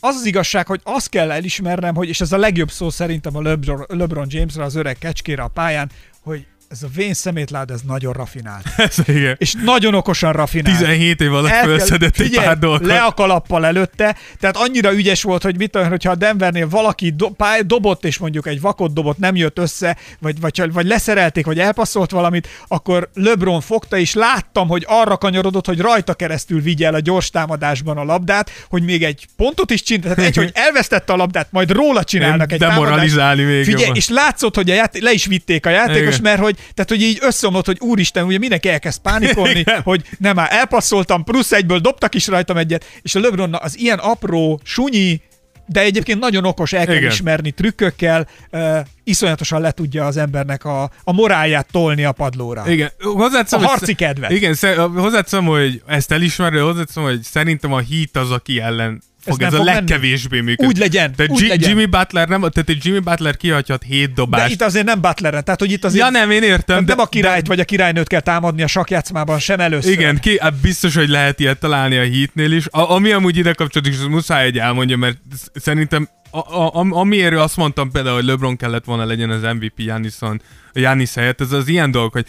az az igazság, hogy azt kell elismernem, hogy, és ez a legjobb szó szerintem a LeBron, LeBron Jamesre, az öreg kecskére a pályán, hogy ez a vén szemétlád, ez nagyon rafinált. Ez, igen. És nagyon okosan rafinált. tizenhét év alatt felszedett egy pár dolgot. Le a kalappal előtte, tehát annyira ügyes volt, hogy mit tudom, hogyha a Denvernél valaki do, pá, dobott, és mondjuk egy vakot dobott, nem jött össze, vagy, vagy, vagy leszerelték, vagy elpasszolt valamit, akkor LeBron fogta, és láttam, hogy arra kanyarodott, hogy rajta keresztül vigye el a gyors támadásban a labdát, hogy még egy pontot is csinált, egy, hogy elvesztette a labdát, majd róla csinálnak egy támadást. Figyelj, és látszott, hogy a játé- le is vitték a játékos, mert hogy tehát, hogy így összeomlott, hogy úristen, ugye mindenki elkezd pánikolni, igen, hogy nem már elpasszoltam, plusz egyből dobtak is rajtam egyet, és a LeBron az ilyen apró, sunyi, de egyébként nagyon okos, el kell igen, ismerni trükkökkel, uh, iszonyatosan le tudja az embernek a, a morálját tolni a padlóra. Igen. Hozzátszom, a harci kedvet. Igen, hozzátszom, hogy ezt elismerő, hozzátszom, hogy szerintem a Heat az, aki ellen fog ez, ez fog a legkevésbé működni. Úgy legyen, tehát úgy G- legyen. Jimmy Butler nem, tehát egy Jimmy Butler kihagyhat hét dobást. De itt azért nem Butlerre, tehát hogy itt azért... Ja nem, én értem. De, nem a királyt de... vagy a királynőt kell támadni a sakjátszmában, sem először. Igen, ki, biztos, hogy lehet ilyet találni a Heatnél is. A, ami amúgy ide kapcsolódik, és muszáj egy elmondja, mert szerintem a, a, a, amiért azt mondtam például, hogy LeBron kellett volna legyen az em vé pé Giannison, Giannis helyett, ez az ilyen dolog, hogy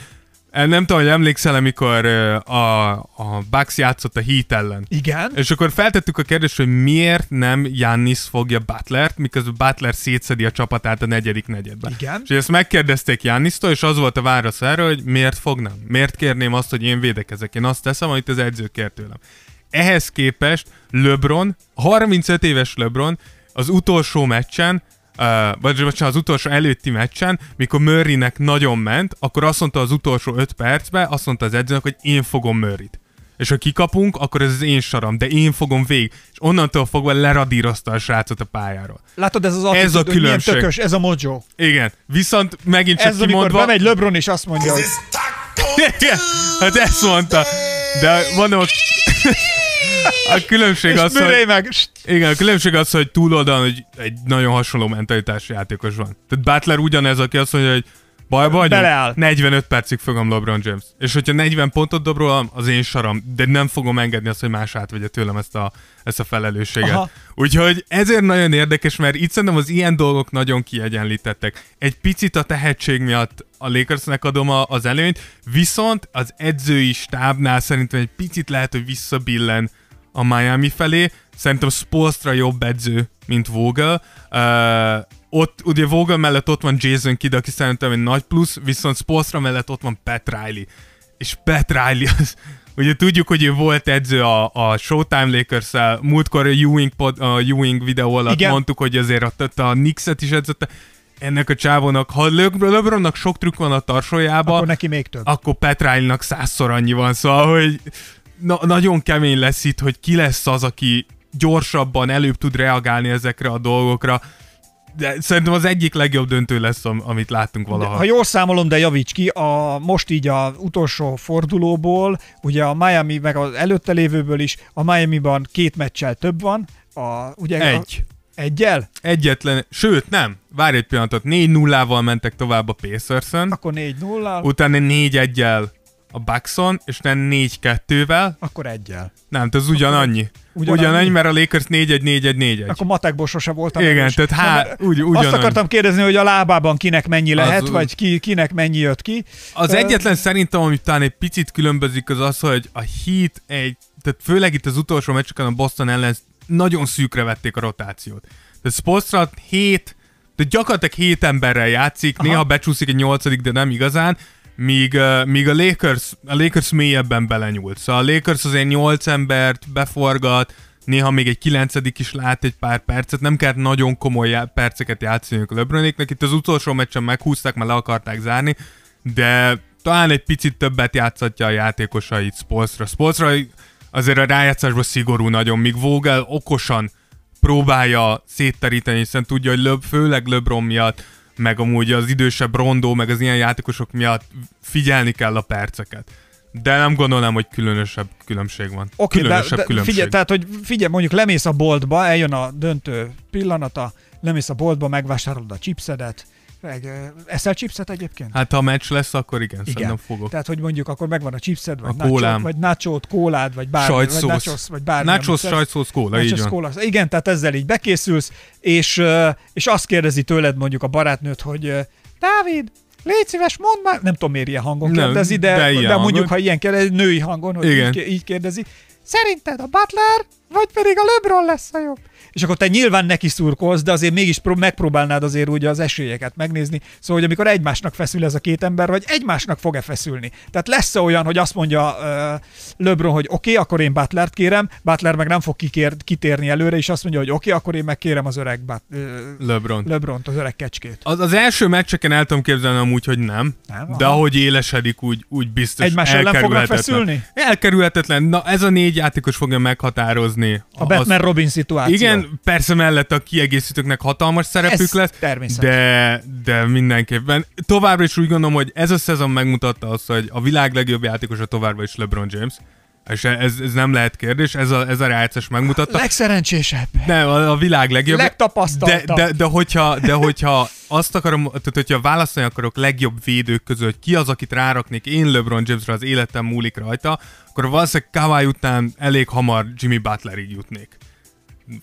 nem tudom, hogy emlékszel, amikor a, a Bucks játszott a Heat ellen. Igen. És akkor feltettük a kérdést, hogy miért nem Giannis fogja Butlert, miközben Butler szétszedi a csapatát a negyedik negyedben. Igen. És ezt megkérdezték Giannistól, és az volt a válasz erre, hogy miért fognám? Miért kérném azt, hogy én védekezek? Én azt teszem, amit az edző kér tőlem. Ehhez képest LeBron, harmincöt éves LeBron az utolsó meccsen, Uh, vagy bocsánat, az utolsó előtti meccsen, mikor Murraynek nagyon ment, akkor azt mondta az utolsó öt percben, azt mondta az edzőnek, hogy én fogom Murrayt. És ha kikapunk, akkor ez az én saram, de én fogom végig. És onnantól fogva leradírozta a srácot a pályáról. Látod, ez az attitűd, ez a különbség. Tökös, ez a mojo. Igen, viszont megint csak ez, kimondva... Ez amikor bemegy LeBron és azt mondja, hogy... Igen, hát ezt mondta. De mondom, hogy... A különbség az, hogy, meg. Igen, a különbség az, hogy túloldalon hogy egy nagyon hasonló mentalitású játékos van. Tehát Butler ugyanez, aki azt mondja, hogy bajba vagyunk, beleáll. negyvenöt percig fogom LeBron James. És hogyha negyven pontot dob rólam, az én saram, de nem fogom engedni azt, hogy más átvegye tőlem ezt a, ezt a felelősséget. Aha. Úgyhogy ezért nagyon érdekes, mert itt szerintem az ilyen dolgok nagyon kiegyenlítettek. Egy picit a tehetség miatt a Lakersnek adom a, az előnyt, viszont az edzői stábnál szerintem egy picit lehet, hogy visszabillen a Miami felé, Szerintem Spoelstra jobb edző, mint Vogel. Uh, ott, ugye Vogel mellett ott van Jason Kidd, aki szerintem egy nagy plusz, viszont Spoelstra mellett ott van Pat Riley. És Pat Riley az... Ugye tudjuk, hogy ő volt edző a, a Showtime Lakers-szel, múltkor a Ewing, pod, a Ewing videó alatt igen. Mondtuk, hogy azért a, a Knicks-et is edzette. Ennek a csávónak, ha LeBronnak sok trükk van a tarsolyában, akkor neki még több. Akkor Pat Riley-nak százszor annyi van, szóval, hogy na, nagyon kemény lesz itt, hogy ki lesz az, aki gyorsabban előbb tud reagálni ezekre a dolgokra. De szerintem az egyik legjobb döntő lesz, amit láttunk valaha. De, ha jól számolom, de javíts ki, a, most így az utolsó fordulóból, ugye a Miami, meg az előtte lévőből is, a Miami-ban két meccsel több van. A, ugye, egy. A, egyel? Egyetlen, sőt nem, várj egy pillanatot, négy nullával mentek tovább a Pacersen. Akkor négy nullával. Utána négy egyel a Buckson, és nem négy kettővel. Akkor egyel. Nem, ez ugyanannyi. Ugyanannyi, ugyanannyi mert a Lakers négy egy, négy egy, négy egy. Akkor matekból sose voltam. Igen, tehát há... ugy, ugyanannyi. Azt akartam kérdezni, hogy a lábában kinek mennyi lehet, az... vagy ki, kinek mennyi jött ki. Az Ö... egyetlen szerintem, amit talán egy picit különbözik, az az, hogy a Heat egy, tehát főleg itt az utolsó meccseken a Boston ellen nagyon szűkre vették a rotációt. Tehát Spoelstra hét, de gyakorlatilag hét emberrel játszik, aha. Néha becsúszik egy nyolcadik, de nem igazán, míg, uh, míg a, Lakers, a Lakers mélyebben belenyúlt. Szóval a Lakers azért nyolc embert beforgat, néha még egy kilencedik is lát egy pár percet, nem kellett nagyon komoly já- perceket játszani a LeBronéknek. Itt az utolsó meccsen meghúzták, mert le akarták zárni, de talán egy picit többet játszatja a játékosait Spoelstra. Spoelstra azért a rájátszásban szigorú nagyon, míg Vogel okosan próbálja szétteríteni, hiszen tudja, hogy löb, főleg LeBron miatt, meg amúgy az idősebb Rondó, meg az ilyen játékosok miatt figyelni kell a perceket. De nem gondolom, hogy különösebb különbség van. Okay, különösebb de, de, különbség. Figyel, tehát, hogy figyelj, mondjuk lemész a boltba, eljön a döntő pillanata, lemész a boltba, megvásárolod a chipsedet, meg, eszel chipset egyébként? Hát ha a meccs lesz, akkor igen, igen. Szerintem fogok. Tehát, hogy mondjuk akkor megvan a chipsed, vagy nachód, vagy nachód, kólád, vagy bármi, sajtszósz. Vagy nachos, vagy bármi. Nachos, sajtszósz, kóla, nachos, így van. Kóla. Igen, tehát ezzel így bekészülsz, és, és azt kérdezi tőled mondjuk a barátnőt, hogy Dávid, légy szíves, mondd már! Nem tudom, miért ilyen hangon kérdezi, de, de, de mondjuk, hangon. Ha ilyen kérdezi, női hangon, hogy így, így kérdezi. Szerinted a Butler, vagy pedig a LeBron lesz a jobb? És akkor te nyilván neki szurkolsz, de azért mégis prób- megpróbálnád azért ugye az esélyeket megnézni. Szóval, hogy amikor egymásnak feszül ez a két ember, vagy egymásnak fog-e feszülni. Tehát lesz olyan, hogy azt mondja uh, LeBron, hogy oké, okay, akkor én Butlert kérem, Butler meg nem fog kikér- kitérni előre, és azt mondja, hogy oké, okay, akkor én meg kérem az öreg But- uh, LeBron. LeBront, az öreg kecskét. Az, az első meccseken el tudom képzelni amúgy, hogy nem, nem de ahogy élesedik, úgy, úgy biztos egymás ellen fognak feszülni? Elkerülhetetlen. Na, ez a négy játékos fogja meghatározni. A Batman-Robin szituáció. Igen, persze mellett a kiegészítőknek hatalmas szerepük ez lesz, de, de mindenképpen. Továbbra is úgy gondolom, hogy ez a szezon megmutatta azt, hogy a világ legjobb játékosa továbbra is LeBron James, és ez, ez nem lehet kérdés, ez a, ez a rájátszás megmutatta. Legszerencsésebb. Nem, a, a világ legjobb. Legtapasztaltabb. De, de, de, hogyha, de hogyha azt akarom, tehát hogyha választani akarok legjobb védők közül, hogy ki az, akit ráraknék én LeBron Jamesra, az életem múlik rajta, akkor valószínűleg Kawhi után elég hamar Jimmy Butlerig jutnék.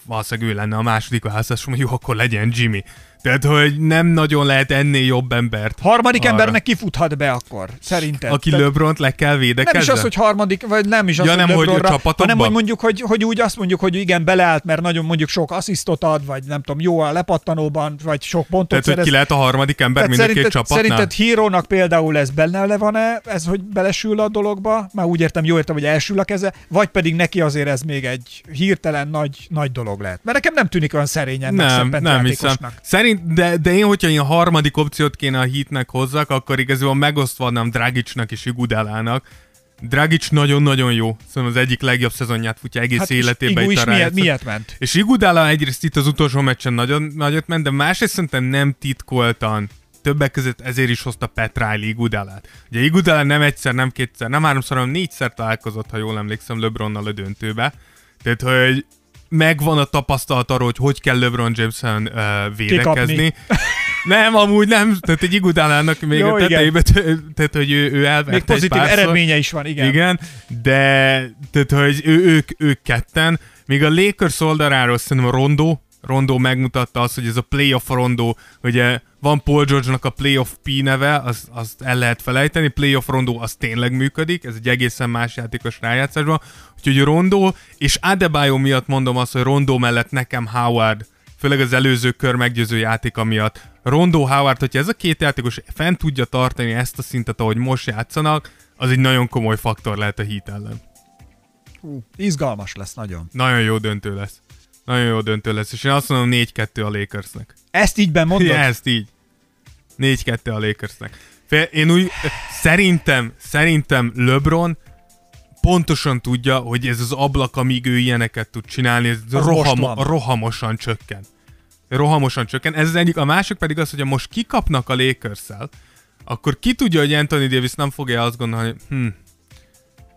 Valószínűleg ő lenne a második választásom, hogy jó, akkor legyen Jimmy. Tehát, hogy nem nagyon lehet ennél jobb embert. Harmadik arra. Embernek kifuthat be akkor, szerintem. Aki tehát LeBront le kell védekezzen? Nem is az, hogy harmadik, vagy nem is az, ja, hogy nem, LeBronra, hogy a hanem hogy mondjuk, hogy, hogy úgy azt mondjuk, hogy igen, beleállt, mert nagyon mondjuk sok asszisztot ad, vagy nem tudom, jó a lepattanóban, vagy sok pontot tehát, szerez. Tehát, ki lehet a harmadik ember mind a két csapatnál? Szerinted Herrónak például ez benne van-e, ez, hogy belesül a dologba? Már úgy értem, jó értem, hogy elsül a keze, vagy pedig neki azért ez még egy hirtelen nagy, nagy dolog lehet. Mert nekem nem tűnik olyan szerényen megszempent játékosnak. De, de én, hogyha ilyen harmadik opciót kéne a Heatnek hozzak, akkor igazából megosztvanám Dragicnak és Iguodalának. Dragic nagyon-nagyon jó. Szerintem az egyik legjobb szezonját futja egész hát életében. Igu is miért, miért ment? És Iguodala egyrészt itt az utolsó meccsen nagyon nagyot ment, de másrészt szerintem nem titkoltan. Többek között ezért is hozta Pat Riley Iguodalát. Ugye Iguodala nem egyszer, nem kétszer, nem háromszor, hanem négyszer találkozott, ha jól emlékszem, LeBronnal a döntőbe. Tehát, hogy megvan a tapasztalat arról, hogy hogy kell LeBron Jameson uh, védekezni. Nem, amúgy nem. Tehát egy Iguodalának még jó, a tetejében, tehát hogy ő, ő elverte még pozitív párszor. Eredménye is van, igen. Igen, de tehát, hogy ő, ők, ők ketten. Még a Lakers oldaláról szerintem a Rondo, Rondo megmutatta azt, hogy ez a playoff Rondo, ugye Van Paul George-nak a playoff P neve, azt, azt el lehet felejteni, playoff Rondó az tényleg működik, ez egy egészen más játékos rájátszásban, úgyhogy Rondó, és Adebayo miatt mondom azt, hogy Rondó mellett nekem Howard, főleg az előző kör meggyőző játéka miatt. Rondó Howard, hogyha ez a két játékos fent tudja tartani ezt a szintet, ahogy most játszanak, az egy nagyon komoly faktor lehet a Heat ellen. Hú, izgalmas lesz nagyon. Nagyon jó döntő lesz. Nagyon jó döntő lesz, és én azt mondom négy kettő a Lakersnek. Ezt így bemondod? Ja, ezt így. négy kettő a Lakersnek. Én úgy szerintem, szerintem LeBron pontosan tudja, hogy ez az ablak, amíg ő ilyeneket tud csinálni, ez roham, rohamosan csökken. Rohamosan csökken. Ez az egyik. A másik pedig az, hogyha most kikapnak a Lakers-szel, akkor ki tudja, hogy Anthony Davis nem fogja azt gondolni, hogy hm,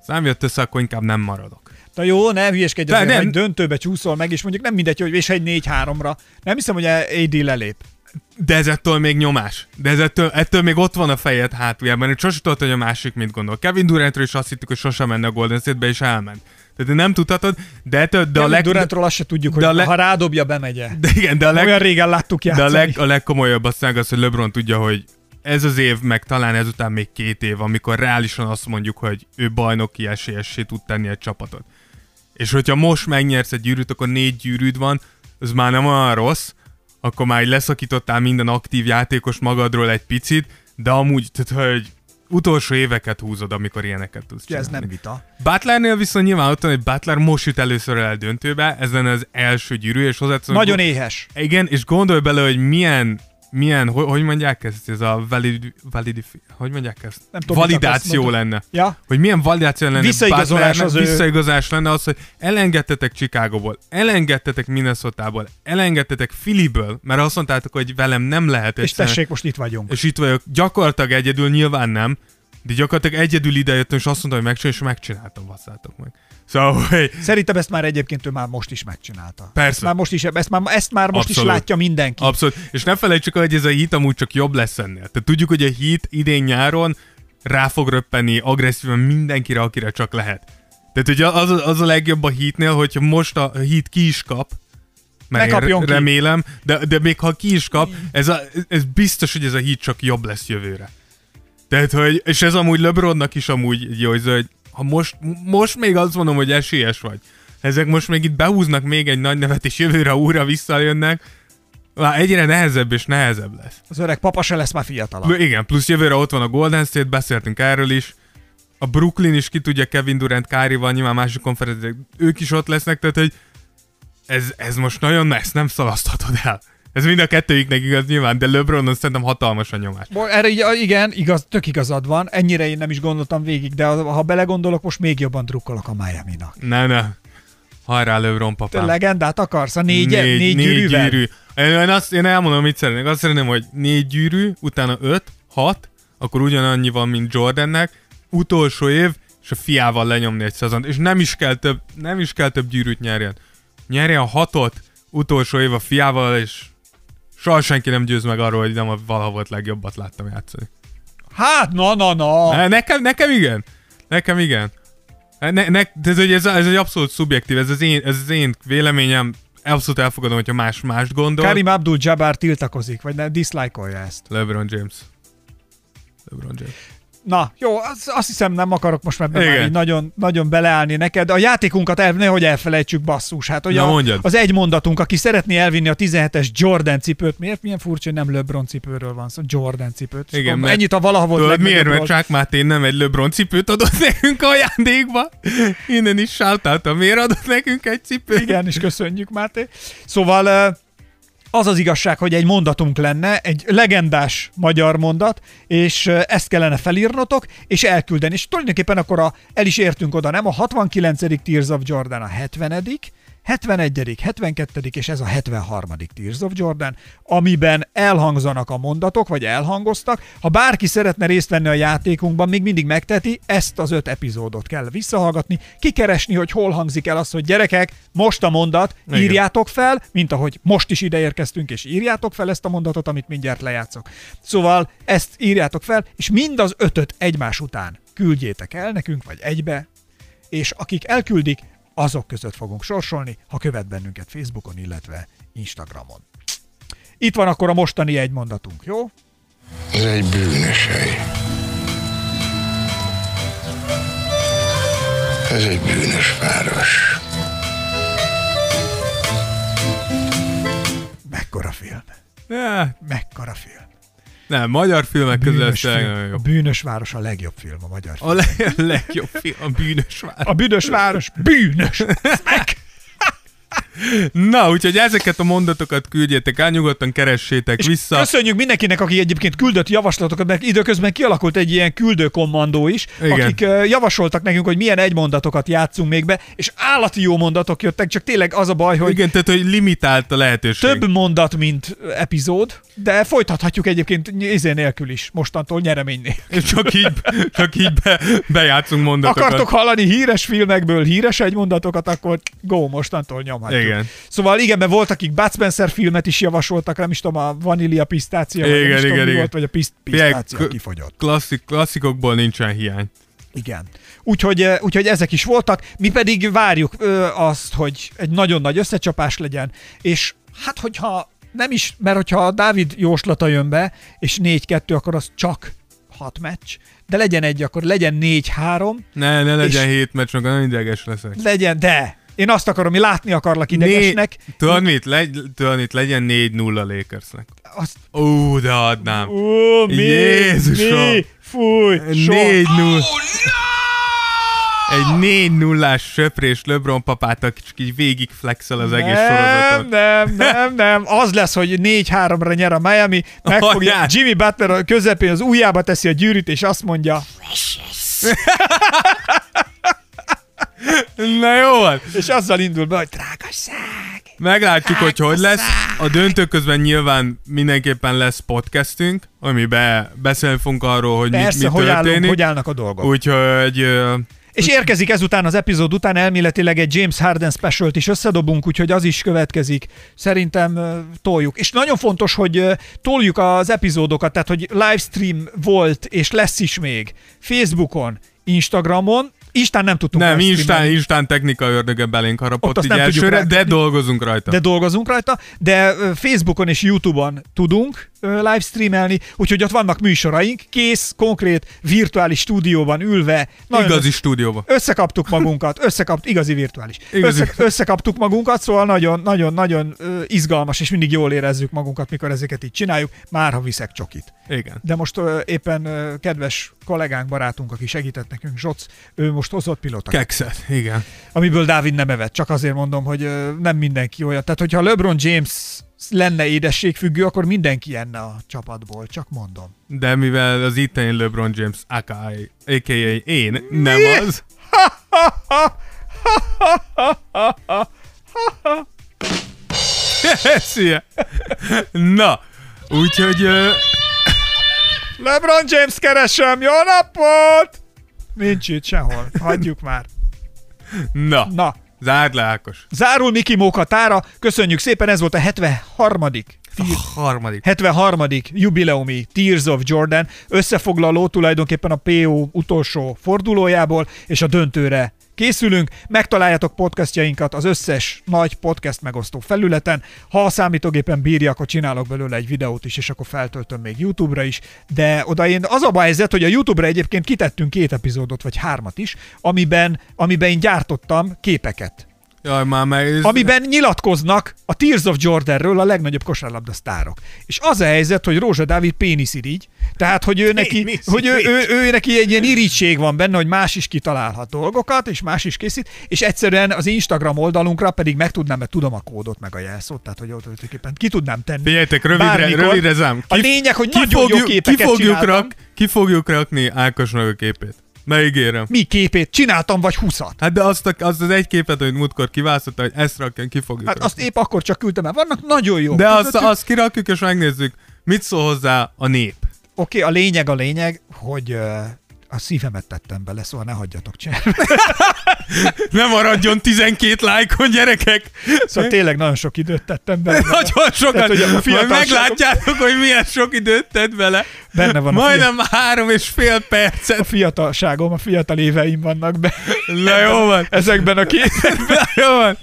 szám jött össze, akkor inkább nem maradok. Na jó, ne hülyeskedj azért, nem. Hogy döntőbe csúszol meg, és mondjuk nem mindegy, hogy és egy négy háromra. Nem hiszem, hogy á dé lelép. De ez ettől még nyomás. De ez ettől, ettől még ott van a fejed hátuljában, hogy sosem tudod, hogy a másik mit gondol. Kevin Durantról is azt hittük, hogy sosem menne a Golden State-be, és elment. Tehát nem tudhatod, de ettől... De Kevin leg... Durantról azt se tudjuk, hogy leg... ha rádobja, bemegye. De igen, de a leg... Olyan régen láttuk játszani. De a, leg... a legkomolyabb aztán az, hogy LeBron tudja, hogy ez az év, meg talán ezután még két év, amikor reálisan azt mondjuk, hogy ő bajnoki esélyessé tud tenni egy csapatot. És hogyha most megnyersz egy gyűrűt, akkor négy gyűrűd van, ez már nem olyan rossz, akkor már leszakítottál minden aktív játékos magadról egy picit, de amúgy, tehát hogy utolsó éveket húzod, amikor ilyeneket tudsz csinálni. Ez nem vita. Butlernél viszont nyilván ott van, hogy Butler most jut először el döntőbe, ez lenne az első gyűrű, és hozzátszom... Nagyon gond... éhes. Igen, és gondolj bele, hogy milyen... Milyen, hogy, hogy mondják ezt, ez a valid, valid, hogy mondják ezt? Nem tudom, validáció lenne. Ja? Hogy milyen validáció lenne, visszaigazolás, az visszaigazolás ő... lenne az, hogy elengedtetek Chicagóból, elengedtetek Minnesotából, elengedtetek Philly-ből, mert azt mondtátok, hogy velem nem lehet. És tessék, most itt vagyunk. És itt vagyok. Gyakorlatilag egyedül, nyilván nem, de gyakorlatilag egyedül idejöttem, és azt mondtam, hogy megcsinálom, és megcsináltam, vasszátok meg. Szóval, hogy... Szerintem ezt már egyébként ő már most is megcsinálta. Persze. Ezt már most is, ezt már, ezt már most Abszolút. Is látja mindenki. Abszolút. És ne felejtsük, hogy ez a Heat amúgy csak jobb lesz ennél. Tehát tudjuk, hogy a Heat idén-nyáron rá fog röppenni agresszíven mindenkire, akire csak lehet. Tehát ugye az, az a legjobb a Heatnél, hogyha most a Heat ki is kap, mert én remélem, de, de még ha ki is kap, ez, a, ez biztos, hogy ez a Heat csak jobb lesz jövőre. Tehát, hogy, és ez amúgy LeBronnak is amúgy jó, hogy ha most, most még azt mondom, hogy esélyes vagy. Ezek most még itt behúznak még egy nagy nevet, és jövőre újra visszajönnek. Már egyre nehezebb és nehezebb lesz. Az öreg papa se lesz már fiatalabb. Igen, plusz jövőre ott van a Golden State, beszéltünk erről is. A Brooklyn is ki tudja, Kevin Durant, Kyrie-val, nyilván másik konferenciák, ők is ott lesznek, tehát hogy ez, ez most nagyon messz, nem szalaszthatod el. Ez mind a kettőjüknek igaz nyilván, de LeBronon szerintem hatalmas a nyomás. Erre igen, igaz, tök igazad van. Ennyire én nem is gondoltam végig, de ha belegondolok, most még jobban drukkolok a Miami-nak. Ne, ne. Hajrá, LeBron papám. Te legendát akarsz? A négy, négy, négy, négy gyűrűvel? Gyűrű. Én, azt, én elmondom, mit szeretnék. Azt szeretném, hogy négy gyűrű, utána öt, hat, akkor ugyanannyi van, mint Jordannek. Utolsó év, és a fiával lenyomni egy szezont. És nem is kell több, nem is kell több gyűrűt nyerjen. Nyerjen a hatot, utolsó év a fiával, és soha senki nem győz meg arról, hogy nem a valaha volt legjobbat láttam játszani. Hát, na, na, na! Ne, nekem, nekem igen. Nekem igen. Ne, ne, ez, ez, ez egy abszolút szubjektív, ez az én, ez az én véleményem. Abszolút elfogadom, hogyha más mást gondol. Karim Abdul-Jabbar tiltakozik, vagy nem, dislike-olja ezt. LeBron James. LeBron James. Na, jó, az, azt hiszem nem akarok most már, már így nagyon, nagyon beleállni neked. A játékunkat el, nehogy elfelejtsük, basszus. Hát, hogy a, az egy mondatunk, aki szeretné elvinni a tizenhetes Jordan cipőt, miért? Milyen furcsa, hogy nem LeBron cipőről van szó, Jordan cipőt. Igen, mert ennyit a valaha volt legjobb. Miért, mert Csák Máté nem egy LeBron cipőt adott nekünk ajándékba? Innen is shoutáltam, miért adott nekünk egy cipőt? Igen, és köszönjük, Máté. Szóval... Az az igazság, hogy egy mondatunk lenne, egy legendás magyar mondat, és ezt kellene felírnotok, és elküldeni. És tulajdonképpen akkor a, el is értünk oda, nem? A hatvankilencedik Tears of Jordan a hetvenedik, hetvenegyedik, hetvenkettedik és ez a hetvenharmadik Tears of Jordan, amiben elhangzanak a mondatok, vagy elhangoztak. Ha bárki szeretne részt venni a játékunkban, még mindig megteti, ezt az öt epizódot kell visszahallgatni, kikeresni, hogy hol hangzik el az, hogy gyerekek, most a mondat, írjátok fel, mint ahogy most is ideérkeztünk, és írjátok fel ezt a mondatot, amit mindjárt lejátszok. Szóval ezt írjátok fel, és mind az ötöt egymás után küldjétek el nekünk, vagy egybe, és akik elküldik, azok között fogunk sorsolni, ha követ bennünket Facebookon, illetve Instagramon. Itt van akkor a mostani egy mondatunk, jó? Ez egy bűnös hely. Ez egy bűnös város. Mekkora film. Ja. Mekkora film. Nem, magyar filmek között nagyon jó. A Bűnös város a legjobb film a magyar film. A le- legjobb film, a Bűnös város. A Bűnös város, bűnös. Na, úgyhogy ezeket a mondatokat küldjétek el, nyugodtan keressétek és vissza. Köszönjük mindenkinek, aki egyébként küldött javaslatokat, mert időközben kialakult egy ilyen küldőkommandó is, igen, akik javasoltak nekünk, hogy milyen egymondatokat játszunk még be, és állati jó mondatok jöttek, csak tényleg az a baj, hogy... Igen, tehát, hogy limitált a lehetőség. Több mondat, mint epizód, de folytathatjuk egyébként izé nélkül is, mostantól nyeremény nélkül. Csak így, csak így be, bejátszunk mondatokat. Akartok hallani híres filmekből híres egymondatokat, akkor go, mostantól nyomhatjuk. Igen. Szóval igen, mert volt, akik Bud Spencer filmet is javasoltak, nem is tudom, a vanília pisztácia, igen, vagy nem is tudom, igen, igen. Volt, vagy a piszt, pisztácia k- kifogyott. Klasszik, klasszikokból nincsen hiány. Igen. Úgyhogy, úgyhogy ezek is voltak, mi pedig várjuk ö, azt, hogy egy nagyon nagy összecsapás legyen, és hát hogyha nem is, mert hogyha a Dávid jóslata jön be, és négy kettő, akkor az csak hat meccs, de legyen egy, akkor legyen négy három. Ne, ne legyen hét meccs, akkor nagyon ideges leszek. Legyen, de... Én azt akarom, hogy látni akarlak idegesnek. Né- Tudod mit? Legy- Tudod mit? Legyen négy nulla Lakersnek. Azt... Ó, de adnám. Ó, mi? Jézusom. Mi? Fúj. négy nulla. Oh, no! Egy négy nullás söprés LeBron papát, aki csak így végig flexel az egész nem, sorozaton. Nem, nem, nem. Az lesz, hogy négy háromra nyer a Miami. Megfogja oh, Jimmy Butler a közepén, az ujjába teszi a gyűrűt, és azt mondja... Na jó van. És azzal indul be, hogy drágasság. Meglátjuk, drágasság. Hogy hogy lesz. A döntők közben nyilván mindenképpen lesz podcastünk, amiben beszélni fogunk arról, hogy persze, mi, mi hogy történik. Persze, hogy állnak a dolgok. Úgyhogy... És érkezik ezután az epizód után elméletileg egy James Harden specialt is összedobunk, úgyhogy az is következik. Szerintem toljuk. És nagyon fontos, hogy toljuk az epizódokat, tehát hogy livestream volt, és lesz is még Facebookon, Instagramon, Instán nem tudtunk. Nem, Instán, Instán technika ördöge belénk harapott így elsőre, de dolgozunk rajta. De dolgozunk rajta, de Facebookon és YouTube-on tudunk livestreamelni, úgyhogy ott vannak műsoraink, kész, konkrét, virtuális stúdióban ülve. Igazi össze... stúdióban. Összekaptuk magunkat, összekaptuk, igazi virtuális. Igazi. Össze, összekaptuk magunkat, szóval nagyon-nagyon-nagyon izgalmas, és mindig jól érezzük magunkat, mikor ezeket így csináljuk, már ha viszek csokit. Igen. De most uh, éppen uh, kedves kollégánk, barátunk, aki segített nekünk, Zsoc, ő most hozott pilótát. Kekszet, igen. Amiből Dávid nem evett, csak azért mondom, hogy uh, nem mindenki olyan. Tehát, hogyha LeBron James lenne édességfüggő, akkor mindenki enne a csapatból, csak mondom. De mivel az itteni LeBron James á ká á, á ká á én nem az. Szia! Na, úgyhogy... Uh... LeBron James keresem, jó napot! Nincs itt sehol, hagyjuk már. Na. Na. Zárd le, Ákos. Zárul Miki Móka tára. Köszönjük szépen, ez volt a hetvenharmadik hetvenharmadik jubileumi Tears of Jordan összefoglaló tulajdonképpen a pé o utolsó fordulójából, és a döntőre készülünk. Megtaláljátok podcastjainkat az összes nagy podcast megosztó felületen. Ha a számítógépen bírja, akkor csinálok belőle egy videót is, és akkor feltöltöm még YouTube-ra is. De oda én az a helyzet, hogy a YouTube-ra egyébként kitettünk két epizódot, vagy hármat is, amiben, amiben én gyártottam képeket. Jaj, már meg... Amiben nyilatkoznak a Tears of Jordanről a legnagyobb kosárlabda sztárok. És az a helyzet, hogy Rózsa Dávid péniszirigy, tehát hogy ő neki, mi, mi, hogy ő, ő, ő, ő neki egy ilyen irigység van benne, hogy más is kitalálhat dolgokat, és más is készít, és egyszerűen az Instagram oldalunkra pedig megtudnám, mert tudom a kódot meg a jelszót, tehát hogy tulajdonképpen ki tudnám tenni. Figyeljetek, rövidre, rövidre zám. A lényeg, hogy ki nagyon fogjuk, jó képeket ki fogjuk, rak, ki fogjuk rakni Ákosnak a képét. Megígérem. Mi képét? Csináltam vagy huszat. Hát de azt, a, azt az egy képet, amit múltkor kiválasztotta, hogy ezt rakjunk, ki fogjuk. Hát rakni. Azt épp akkor csak küldtem el. Vannak nagyon jó. De azt, azt kirakjuk és megnézzük, mit szól hozzá a nép. Oké, okay, a lényeg a lényeg, hogy... Uh... A szívemet tettem bele, szóval ne hagyjatok cserben. Ne maradjon tizenkét lájkon, gyerekek! Szóval tényleg nagyon sok időt tettem bele. Nagyon sokat. Majd meglátjátok, hogy milyen sok időt tett bele. Benne van majdnem fiatal... három és fél percet. A fiatalságom, a fiatal éveim vannak benne. Na jó van. Ezekben a képekben. Jó van.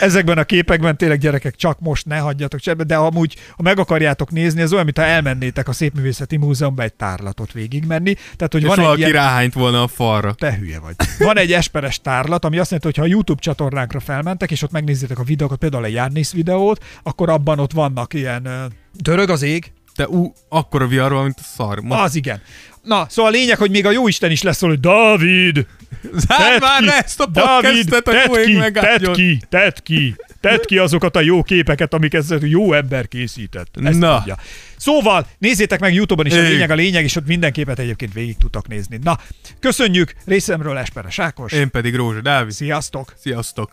Ezekben a képekben tényleg, gyerekek, csak most ne hagyjatok cserben, de amúgy, ha meg akarjátok nézni, az olyan, mintha elmennétek a Szépművészeti Múzeumban egy tárlatot végigmenni. Tehát, hogy és van egy ilyen... ráhányt volna a falra. Te hülye vagy. Van egy Esperes tárlat, ami azt jelenti, hogy ha a YouTube csatornánkra felmentek, és ott megnézitek a videókat, például a Giannis videót, akkor abban ott vannak ilyen dörög az ég. Te ú, akkora vihar van, mint a szar. Most... Az igen. Na, szóval a lényeg, hogy még a Jóisten is lesz, hogy Dávid! Zárd már ki, ezt a podcastet, Dávid, a Jóég megálljon! Tedd ki, tedd ki, tedd ki azokat a jó képeket, amik ezzel jó ember készített. Ezt na. Tudja. Szóval nézzétek meg YouTube-on is, a lényeg a lényeg, és ott minden képet egyébként végig tudtok nézni. Na, köszönjük részemről Esperes Ákos. Én pedig Rózsa Dávid. Sziasztok! Sziasztok!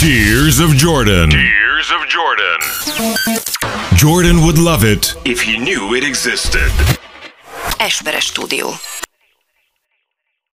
Tears of Jordan. Tears of Jordan. Jordan would love it if he knew it existed. Esperes Stúdió.